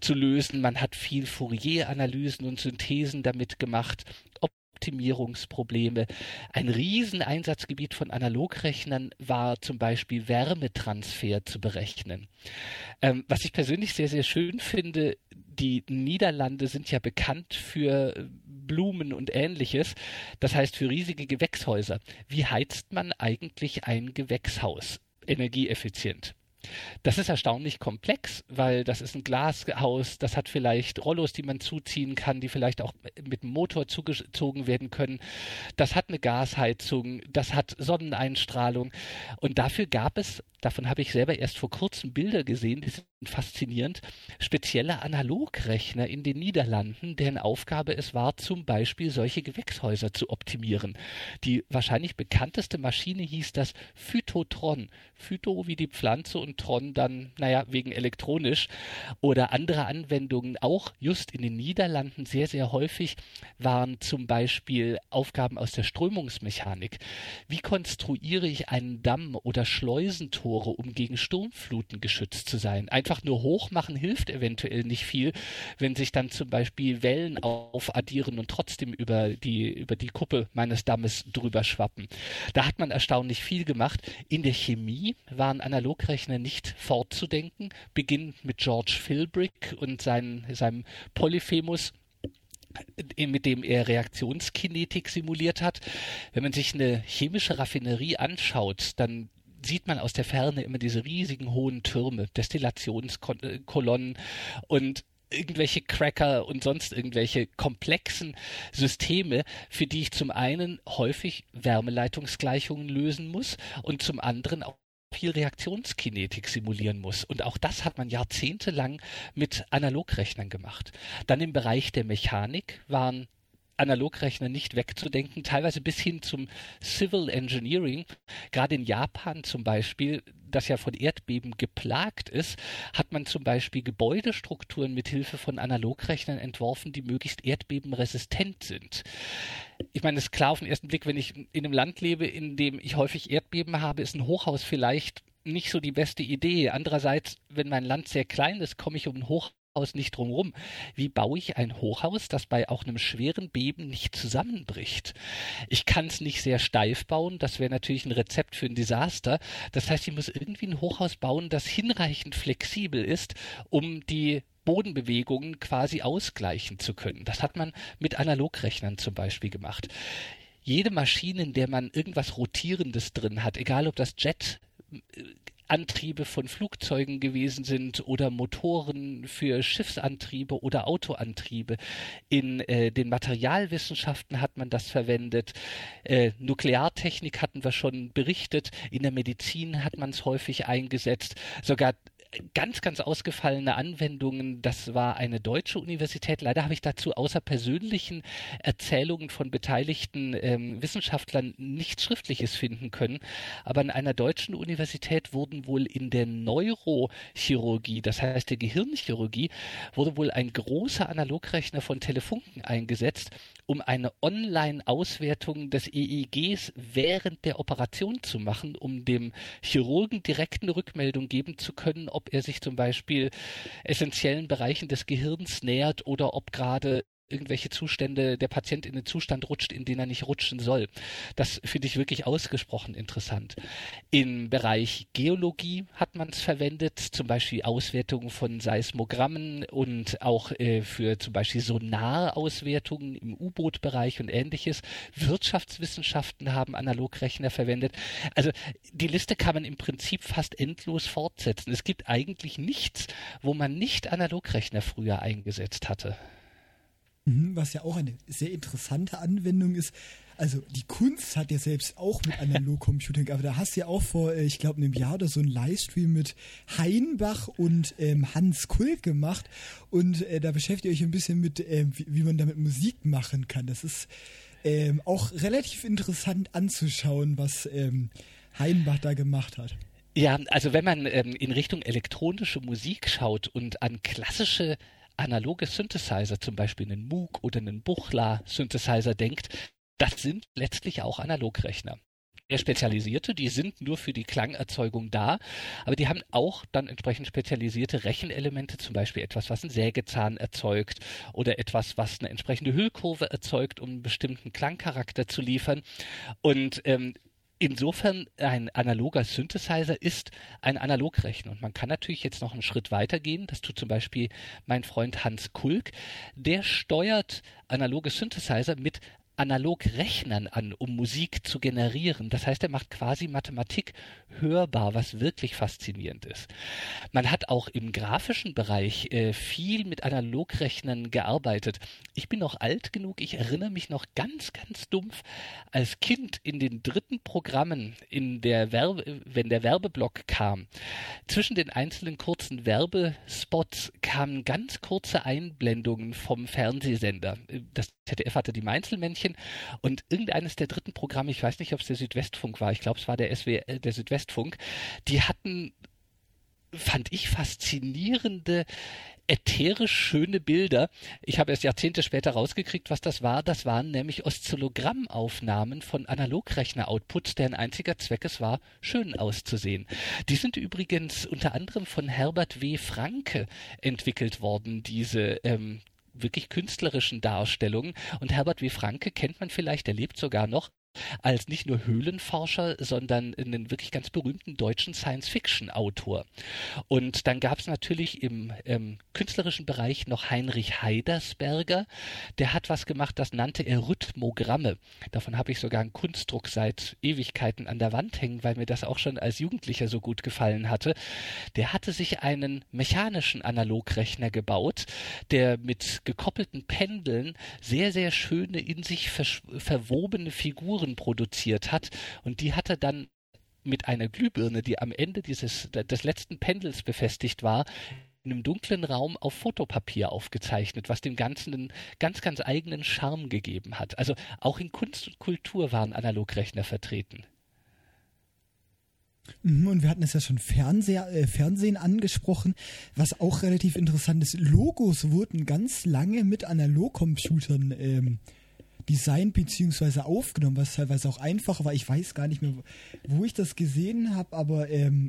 zu lösen. Man hat viel Fourier-Analysen und Synthesen damit gemacht. Optimierungsprobleme. Ein Rieseneinsatzgebiet von Analogrechnern war zum Beispiel Wärmetransfer zu berechnen. Was ich persönlich sehr, sehr schön finde, die Niederlande sind ja bekannt für Blumen und Ähnliches, das heißt für riesige Gewächshäuser. Wie heizt man eigentlich ein Gewächshaus energieeffizient? Das ist erstaunlich komplex, weil das ist ein Glashaus, das hat vielleicht Rollos, die man zuziehen kann, die vielleicht auch mit dem Motor zugezogen werden können. Das hat eine Gasheizung, das hat Sonneneinstrahlung und dafür gab es, davon habe ich selber erst vor kurzem Bilder gesehen, die sind faszinierend, spezielle Analogrechner in den Niederlanden, deren Aufgabe es war, zum Beispiel solche Gewächshäuser zu optimieren. Die wahrscheinlich bekannteste Maschine hieß das Phytotron. Phyto wie die Pflanze und Tron dann, wegen elektronisch oder andere Anwendungen. Auch just in den Niederlanden sehr, sehr häufig waren zum Beispiel Aufgaben aus der Strömungsmechanik. Wie konstruiere ich einen Damm oder Schleusentor, um gegen Sturmfluten geschützt zu sein? Einfach nur hochmachen hilft eventuell nicht viel, wenn sich dann zum Beispiel Wellen aufaddieren und trotzdem über die Kuppe meines Dammes drüber schwappen. Da hat man erstaunlich viel gemacht. In der Chemie waren Analogrechner nicht fortzudenken, beginnend mit George Philbrick und seinem Polyphemus, mit dem er Reaktionskinetik simuliert hat. Wenn man sich eine chemische Raffinerie anschaut, dann sieht man aus der Ferne immer diese riesigen hohen Türme, Destillationskolonnen und irgendwelche Cracker und sonst irgendwelche komplexen Systeme, für die ich zum einen häufig Wärmeleitungsgleichungen lösen muss und zum anderen auch viel Reaktionskinetik simulieren muss. Und auch das hat man jahrzehntelang mit Analogrechnern gemacht. Dann im Bereich der Mechanik waren Analogrechner nicht wegzudenken, teilweise bis hin zum Civil Engineering. Gerade in Japan zum Beispiel, das ja von Erdbeben geplagt ist, hat man zum Beispiel Gebäudestrukturen mit Hilfe von Analogrechnern entworfen, die möglichst erdbebenresistent sind. Ich meine, es ist klar auf den ersten Blick, wenn ich in einem Land lebe, in dem ich häufig Erdbeben habe, ist ein Hochhaus vielleicht nicht so die beste Idee. Andererseits, wenn mein Land sehr klein ist, komme ich um ein Hochhaus nicht drumherum. Wie baue ich ein Hochhaus, das bei auch einem schweren Beben nicht zusammenbricht? Ich kann es nicht sehr steif bauen, das wäre natürlich ein Rezept für ein Desaster. Das heißt, ich muss irgendwie ein Hochhaus bauen, das hinreichend flexibel ist, um die Bodenbewegungen quasi ausgleichen zu können. Das hat man mit Analogrechnern zum Beispiel gemacht. Jede Maschine, in der man irgendwas Rotierendes drin hat, egal ob das Jetantriebe von Flugzeugen gewesen sind oder Motoren für Schiffsantriebe oder Autoantriebe. In den Materialwissenschaften hat man das verwendet. Nukleartechnik hatten wir schon berichtet. In der Medizin hat man es häufig eingesetzt. Sogar ganz, ganz ausgefallene Anwendungen, das war eine deutsche Universität. Leider habe ich dazu außer persönlichen Erzählungen von beteiligten Wissenschaftlern nichts Schriftliches finden können. Aber an einer deutschen Universität wurden wohl in der Neurochirurgie, das heißt der Gehirnchirurgie, wurde wohl ein großer Analogrechner von Telefunken eingesetzt, um eine Online-Auswertung des EEGs während der Operation zu machen, um dem Chirurgen direkt eine Rückmeldung geben zu können, ob er sich zum Beispiel essentiellen Bereichen des Gehirns nähert oder ob gerade irgendwelche Zustände, der Patient in den Zustand rutscht, in den er nicht rutschen soll. Das finde ich wirklich ausgesprochen interessant. Im Bereich Geologie hat man es verwendet, zum Beispiel Auswertungen von Seismogrammen und auch für zum Beispiel Sonarauswertungen im U-Boot-Bereich und Ähnliches. Wirtschaftswissenschaften haben Analogrechner verwendet. Also die Liste kann man im Prinzip fast endlos fortsetzen. Es gibt eigentlich nichts, wo man nicht Analogrechner früher eingesetzt hatte. Was ja auch eine sehr interessante Anwendung ist. Also die Kunst hat ja selbst auch mit Analogcomputing, aber da hast du ja auch vor, ich glaube, einem Jahr oder so einen Livestream mit Heinbach und Hans Kulk gemacht und da beschäftigt ihr euch ein bisschen mit, wie man damit Musik machen kann. Das ist auch relativ interessant anzuschauen, was Heinbach da gemacht hat. Ja, also wenn man in Richtung elektronische Musik schaut und an klassische analoge Synthesizer, zum Beispiel einen Moog oder einen Buchla-Synthesizer denkt, das sind letztlich auch Analogrechner. Eher spezialisierte, die sind nur für die Klangerzeugung da, aber die haben auch dann entsprechend spezialisierte Rechenelemente, zum Beispiel etwas, was einen Sägezahn erzeugt oder etwas, was eine entsprechende Hüllkurve erzeugt, um einen bestimmten Klangcharakter zu liefern. Und insofern ein analoger Synthesizer ist ein Analogrechner. Und man kann natürlich jetzt noch einen Schritt weiter gehen. Das tut zum Beispiel mein Freund Hans Kulk. Der steuert analoge Synthesizer mit Analogrechnern an, um Musik zu generieren. Das heißt, er macht quasi Mathematik hörbar, was wirklich faszinierend ist. Man hat auch im grafischen Bereich viel mit Analogrechnern gearbeitet. Ich bin noch alt genug, ich erinnere mich noch ganz, ganz dumpf, als Kind in den dritten Programmen, wenn der Werbeblock kam, zwischen den einzelnen kurzen Werbespots kamen ganz kurze Einblendungen vom Fernsehsender. Das ZDF hatte die Mainzelmännchen. Und irgendeines der dritten Programme, ich weiß nicht, ob es der Südwestfunk war, ich glaube, es war der Südwestfunk, die hatten, fand ich, faszinierende, ätherisch schöne Bilder. Ich habe erst Jahrzehnte später rausgekriegt, was das war. Das waren nämlich Oszillogrammaufnahmen von Analogrechner-Outputs, deren einziger Zweck es war, schön auszusehen. Die sind übrigens unter anderem von Herbert W. Franke entwickelt worden, diese wirklich künstlerischen Darstellungen. Und Herbert W. Franke kennt man vielleicht, der lebt sogar noch, als nicht nur Höhlenforscher, sondern einen wirklich ganz berühmten deutschen Science-Fiction-Autor. Und dann gab es natürlich im künstlerischen Bereich noch Heinrich Heidersberger. Der hat was gemacht, das nannte er Rhythmogramme. Davon habe ich sogar einen Kunstdruck seit Ewigkeiten an der Wand hängen, weil mir das auch schon als Jugendlicher so gut gefallen hatte. Der hatte sich einen mechanischen Analogrechner gebaut, der mit gekoppelten Pendeln sehr, sehr schöne, in sich verwobene Figuren produziert hat, und die hatte dann mit einer Glühbirne, die am Ende des letzten Pendels befestigt war, in einem dunklen Raum auf Fotopapier aufgezeichnet, was dem Ganzen einen ganz, ganz eigenen Charme gegeben hat. Also auch in Kunst und Kultur waren Analogrechner vertreten. Und wir hatten es ja schon Fernsehen angesprochen, was auch relativ interessant ist. Logos wurden ganz lange mit Analogcomputern designt bzw. aufgenommen, was teilweise auch einfacher war. Ich weiß gar nicht mehr, wo ich das gesehen habe, aber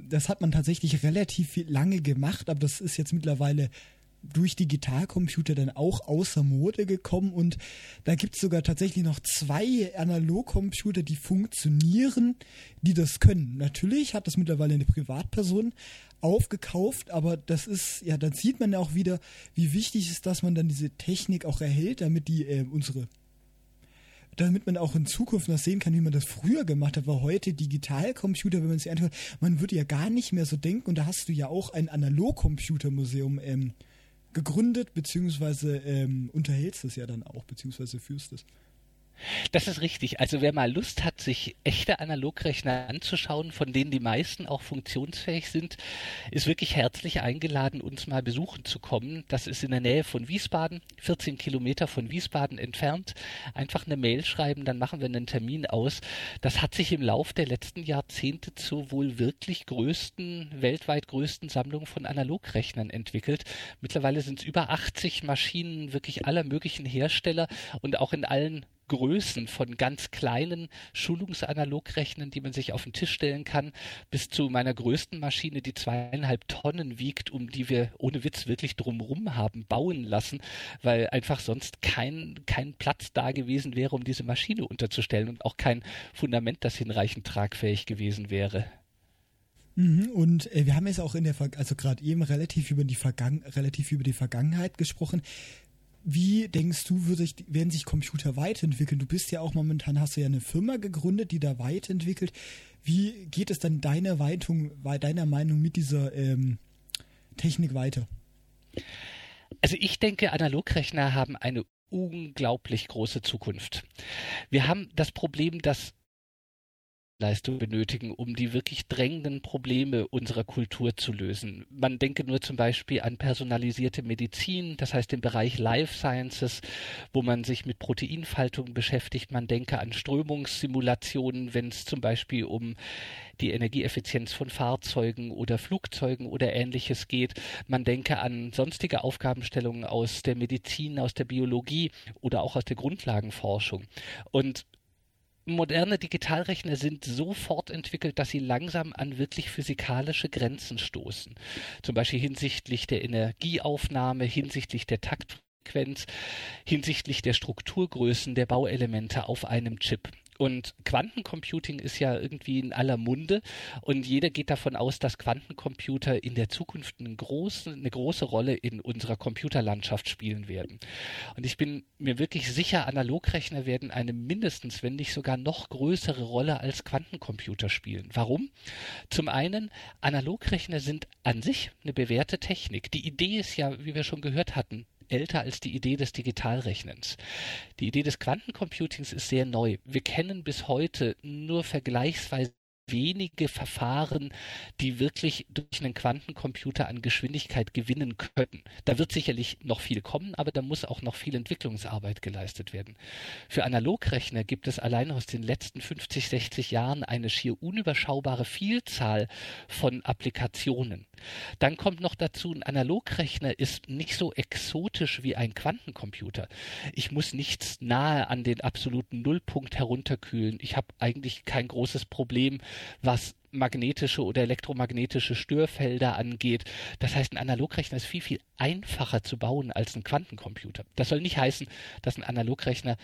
das hat man tatsächlich relativ lange gemacht, aber das ist jetzt mittlerweile durch Digitalcomputer dann auch außer Mode gekommen, und da gibt es sogar tatsächlich noch 2 Analogcomputer, die funktionieren, die das können. Natürlich hat das mittlerweile eine Privatperson aufgekauft, aber das ist, ja, dann sieht man ja auch wieder, wie wichtig es ist, dass man dann diese Technik auch erhält, damit die damit man auch in Zukunft noch sehen kann, wie man das früher gemacht hat, weil heute Digitalcomputer, wenn man sich anschaut, man würde ja gar nicht mehr so denken, und da hast du ja auch ein Analogcomputermuseum gegründet, beziehungsweise unterhältst es ja dann auch, beziehungsweise führst es. Das ist richtig. Also wer mal Lust hat, sich echte Analogrechner anzuschauen, von denen die meisten auch funktionsfähig sind, ist wirklich herzlich eingeladen, uns mal besuchen zu kommen. Das ist in der Nähe von Wiesbaden, 14 Kilometer von Wiesbaden entfernt. Einfach eine Mail schreiben, dann machen wir einen Termin aus. Das hat sich im Lauf der letzten Jahrzehnte zur wohl wirklich weltweit größten Sammlung von Analogrechnern entwickelt. Mittlerweile sind es über 80 Maschinen wirklich aller möglichen Hersteller und auch in allen Größen, von ganz kleinen Schulungsanalogrechnern, die man sich auf den Tisch stellen kann, bis zu meiner größten Maschine, die 2,5 Tonnen wiegt, um die wir ohne Witz wirklich drumrum haben bauen lassen, weil einfach sonst kein Platz da gewesen wäre, um diese Maschine unterzustellen und auch kein Fundament, das hinreichend tragfähig gewesen wäre. Und wir haben jetzt auch relativ über die Vergangenheit gesprochen. Wie denkst du, werden sich Computer weiterentwickeln? Du bist ja auch momentan, hast du ja eine Firma gegründet, die da weiterentwickelt. Wie geht es dann deiner Meinung mit dieser Technik weiter? Also ich denke, Analogrechner haben eine unglaublich große Zukunft. Wir haben das Problem, dass Leistung benötigen, um die wirklich drängenden Probleme unserer Kultur zu lösen. Man denke nur zum Beispiel an personalisierte Medizin, das heißt den Bereich Life Sciences, wo man sich mit Proteinfaltung beschäftigt. Man denke an Strömungssimulationen, wenn es zum Beispiel um die Energieeffizienz von Fahrzeugen oder Flugzeugen oder Ähnliches geht. Man denke an sonstige Aufgabenstellungen aus der Medizin, aus der Biologie oder auch aus der Grundlagenforschung. Und moderne Digitalrechner sind so fortentwickelt, dass sie langsam an wirklich physikalische Grenzen stoßen. Zum Beispiel hinsichtlich der Energieaufnahme, hinsichtlich der Taktfrequenz, hinsichtlich der Strukturgrößen der Bauelemente auf einem Chip. Und Quantencomputing ist ja irgendwie in aller Munde und jeder geht davon aus, dass Quantencomputer in der Zukunft eine große Rolle in unserer Computerlandschaft spielen werden. Und ich bin mir wirklich sicher, Analogrechner werden eine mindestens, wenn nicht sogar noch größere Rolle als Quantencomputer spielen. Warum? Zum einen, Analogrechner sind an sich eine bewährte Technik. Die Idee ist ja, wie wir schon gehört hatten, älter als die Idee des Digitalrechnens. Die Idee des Quantencomputings ist sehr neu. Wir kennen bis heute nur vergleichsweise wenige Verfahren, die wirklich durch einen Quantencomputer an Geschwindigkeit gewinnen können. Da wird sicherlich noch viel kommen, aber da muss auch noch viel Entwicklungsarbeit geleistet werden. Für Analogrechner gibt es allein aus den letzten 50, 60 Jahren eine schier unüberschaubare Vielzahl von Applikationen. Dann kommt noch dazu, ein Analogrechner ist nicht so exotisch wie ein Quantencomputer. Ich muss nichts nahe an den absoluten Nullpunkt herunterkühlen. Ich habe eigentlich kein großes Problem, was magnetische oder elektromagnetische Störfelder angeht. Das heißt, ein Analogrechner ist viel, viel einfacher zu bauen als ein Quantencomputer. Das soll nicht heißen, dass ein Analogrechner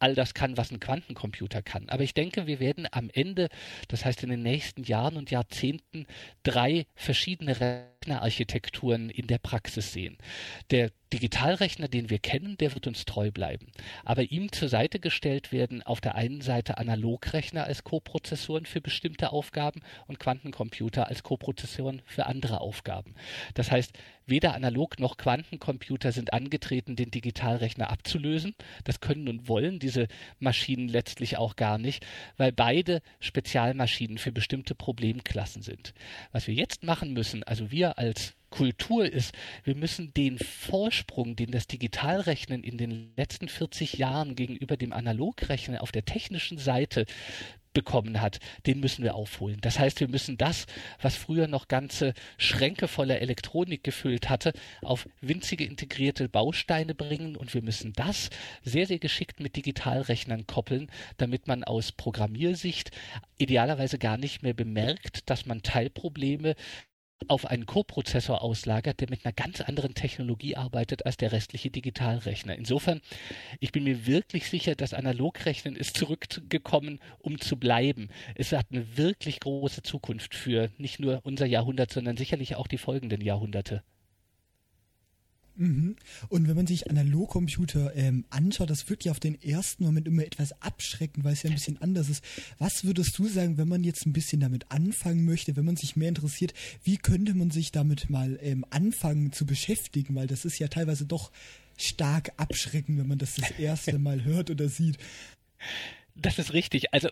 all das kann, was ein Quantencomputer kann. Aber ich denke, wir werden am Ende, das heißt in den nächsten Jahren und Jahrzehnten, 3 verschiedene Rechnerarchitekturen in der Praxis sehen. Der Digitalrechner, den wir kennen, der wird uns treu bleiben. Aber ihm zur Seite gestellt werden auf der einen Seite Analogrechner als Koprozessoren für bestimmte Aufgaben und Quantencomputer als Koprozessoren für andere Aufgaben. Das heißt, weder Analog- noch Quantencomputer sind angetreten, den Digitalrechner abzulösen. Das können und wollen diese Maschinen letztlich auch gar nicht, weil beide Spezialmaschinen für bestimmte Problemklassen sind. Was wir jetzt machen müssen, also wir als Kultur ist, wir müssen den Vorsprung, den das Digitalrechnen in den letzten 40 Jahren gegenüber dem Analogrechnen auf der technischen Seite bekommen hat, den müssen wir aufholen. Das heißt, wir müssen das, was früher noch ganze Schränke voller Elektronik gefüllt hatte, auf winzige integrierte Bausteine bringen und wir müssen das sehr, sehr geschickt mit Digitalrechnern koppeln, damit man aus Programmiersicht idealerweise gar nicht mehr bemerkt, dass man Teilprobleme auf einen Koprozessor auslagert, der mit einer ganz anderen Technologie arbeitet als der restliche Digitalrechner. Insofern, ich bin mir wirklich sicher, dass Analogrechnen ist zurückgekommen, um zu bleiben. Es hat eine wirklich große Zukunft für nicht nur unser Jahrhundert, sondern sicherlich auch die folgenden Jahrhunderte. Und wenn man sich Analogcomputer anschaut, das wirkt ja auf den ersten Moment immer etwas abschreckend, weil es ja ein bisschen anders ist. Was würdest du sagen, wenn man jetzt ein bisschen damit anfangen möchte, wenn man sich mehr interessiert, wie könnte man sich damit mal anfangen zu beschäftigen? Weil das ist ja teilweise doch stark abschreckend, wenn man das erste Mal hört oder sieht. Das ist richtig. Also,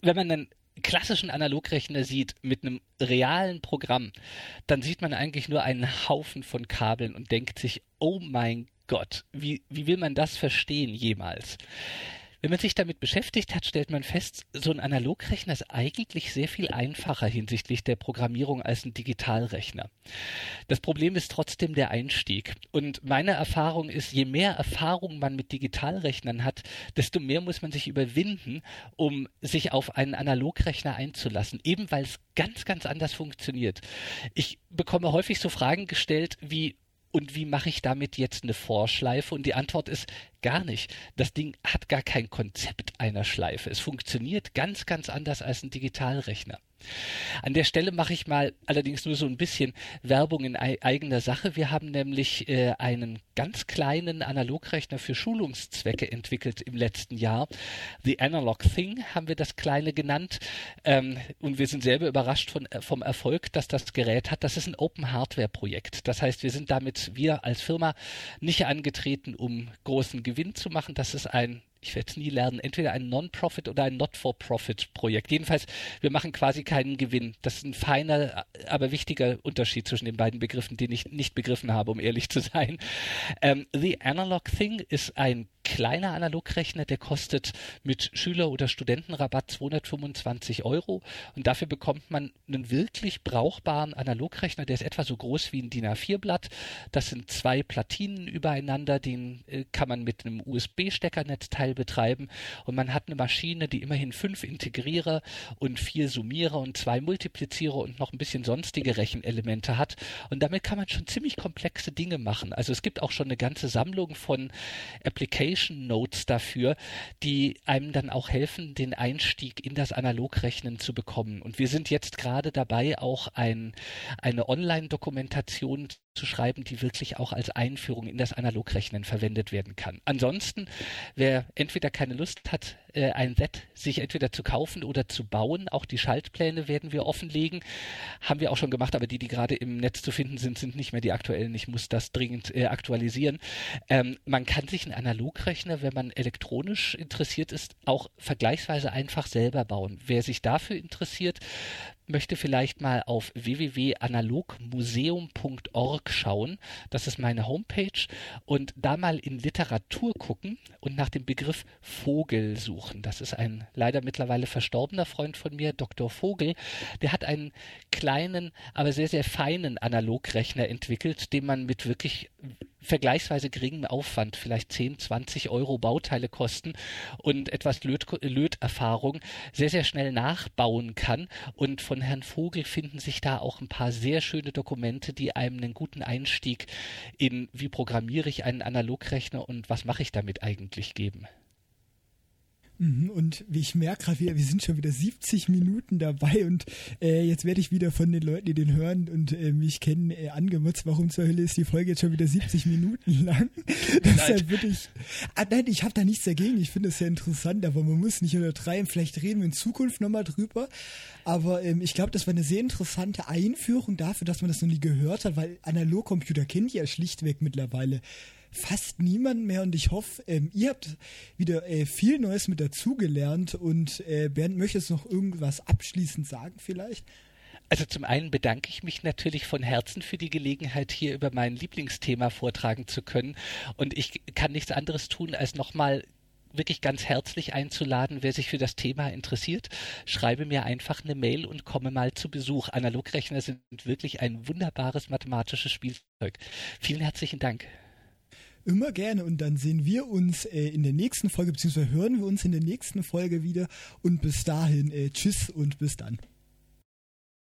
wenn man einen klassischen Analogrechner sieht mit einem realen Programm, dann sieht man eigentlich nur einen Haufen von Kabeln und denkt sich, oh mein Gott, wie will man das verstehen jemals? Wenn man sich damit beschäftigt hat, stellt man fest, so ein Analogrechner ist eigentlich sehr viel einfacher hinsichtlich der Programmierung als ein Digitalrechner. Das Problem ist trotzdem der Einstieg. Und meine Erfahrung ist, je mehr Erfahrung man mit Digitalrechnern hat, desto mehr muss man sich überwinden, um sich auf einen Analogrechner einzulassen, eben weil es ganz, ganz anders funktioniert. Ich bekomme häufig so Fragen gestellt wie, und wie mache ich damit jetzt eine Vorschleife? Und die Antwort ist gar nicht. Das Ding hat gar kein Konzept einer Schleife. Es funktioniert ganz, ganz anders als ein Digitalrechner. An der Stelle mache ich mal allerdings nur so ein bisschen Werbung in eigener Sache. Wir haben nämlich einen ganz kleinen Analogrechner für Schulungszwecke entwickelt im letzten Jahr. The Analog Thing haben wir das Kleine genannt. Und wir sind selber überrascht vom Erfolg, dass das Gerät hat. Das ist ein Open-Hardware-Projekt. Das heißt, wir sind damit, wir als Firma, nicht angetreten, um großen Gewinn zu machen. Das ist ein, ich werde es nie lernen, entweder ein Non-Profit oder ein Not-for-Profit-Projekt. Jedenfalls, wir machen quasi keinen Gewinn. Das ist ein feiner, aber wichtiger Unterschied zwischen den beiden Begriffen, den ich nicht begriffen habe, um ehrlich zu sein. The Analog Thing ist ein kleiner Analogrechner, der kostet mit Schüler- oder Studentenrabatt 225 €. Und dafür bekommt man einen wirklich brauchbaren Analogrechner, der ist etwa so groß wie ein DIN A4-Blatt. Das sind 2 Platinen übereinander, den kann man mit einem USB-Steckernetzteil betreiben. Und man hat eine Maschine, die immerhin 5 Integrierer und 4 Summierer und 2 Multiplizierer und noch ein bisschen sonstige Rechenelemente hat. Und damit kann man schon ziemlich komplexe Dinge machen. Also es gibt auch schon eine ganze Sammlung von Applications Notes dafür, die einem dann auch helfen, den Einstieg in das Analogrechnen zu bekommen. Und wir sind jetzt gerade dabei, auch eine Online-Dokumentation zu schreiben, die wirklich auch als Einführung in das Analogrechnen verwendet werden kann. Ansonsten, wer entweder keine Lust hat, ein Set sich entweder zu kaufen oder zu bauen, auch die Schaltpläne werden wir offenlegen, haben wir auch schon gemacht, aber die gerade im Netz zu finden sind nicht mehr die aktuellen. Ich muss das dringend aktualisieren. Man kann sich einen Analogrechner, wenn man elektronisch interessiert ist, auch vergleichsweise einfach selber bauen. Wer sich dafür interessiert, möchte vielleicht mal auf www.analogmuseum.org schauen. Das ist meine Homepage. Und da mal in Literatur gucken und nach dem Begriff Vogel suchen. Das ist ein leider mittlerweile verstorbener Freund von mir, Dr. Vogel. Der hat einen kleinen, aber sehr, sehr feinen Analogrechner entwickelt, den man mit wirklich vergleichsweise geringem Aufwand, vielleicht 10, 20 Euro Bauteile kosten und etwas Löterfahrung, sehr, sehr schnell nachbauen kann. Und von Herrn Vogel finden sich da auch ein paar sehr schöne Dokumente, die einem einen guten Einstieg in, wie programmiere ich einen Analogrechner und was mache ich damit eigentlich, geben. Und wie ich merke gerade, wir sind schon wieder 70 Minuten dabei und jetzt werde ich wieder von den Leuten, die den hören und mich kennen, angemotzt. Warum zur Hölle ist die Folge jetzt schon wieder 70 Minuten lang? Deshalb würde ich... Ah, nein, ich habe da nichts dagegen. Ich finde das sehr interessant, aber man muss nicht untertreiben. Vielleicht reden wir in Zukunft nochmal drüber. Aber ich glaube, das war eine sehr interessante Einführung dafür, dass man das noch nie gehört hat, weil Analogcomputer kennt ja schlichtweg mittlerweile fast niemand mehr und ich hoffe, ihr habt wieder viel Neues mit dazugelernt und Bernd, möchtest du noch irgendwas abschließend sagen vielleicht? Also zum einen bedanke ich mich natürlich von Herzen für die Gelegenheit, hier über mein Lieblingsthema vortragen zu können und ich kann nichts anderes tun, als nochmal wirklich ganz herzlich einzuladen, wer sich für das Thema interessiert, schreibe mir einfach eine Mail und komme mal zu Besuch. Analogrechner sind wirklich ein wunderbares mathematisches Spielzeug. Vielen herzlichen Dank. Immer gerne und dann sehen wir uns in der nächsten Folge, beziehungsweise hören wir uns in der nächsten Folge wieder und bis dahin tschüss und bis dann.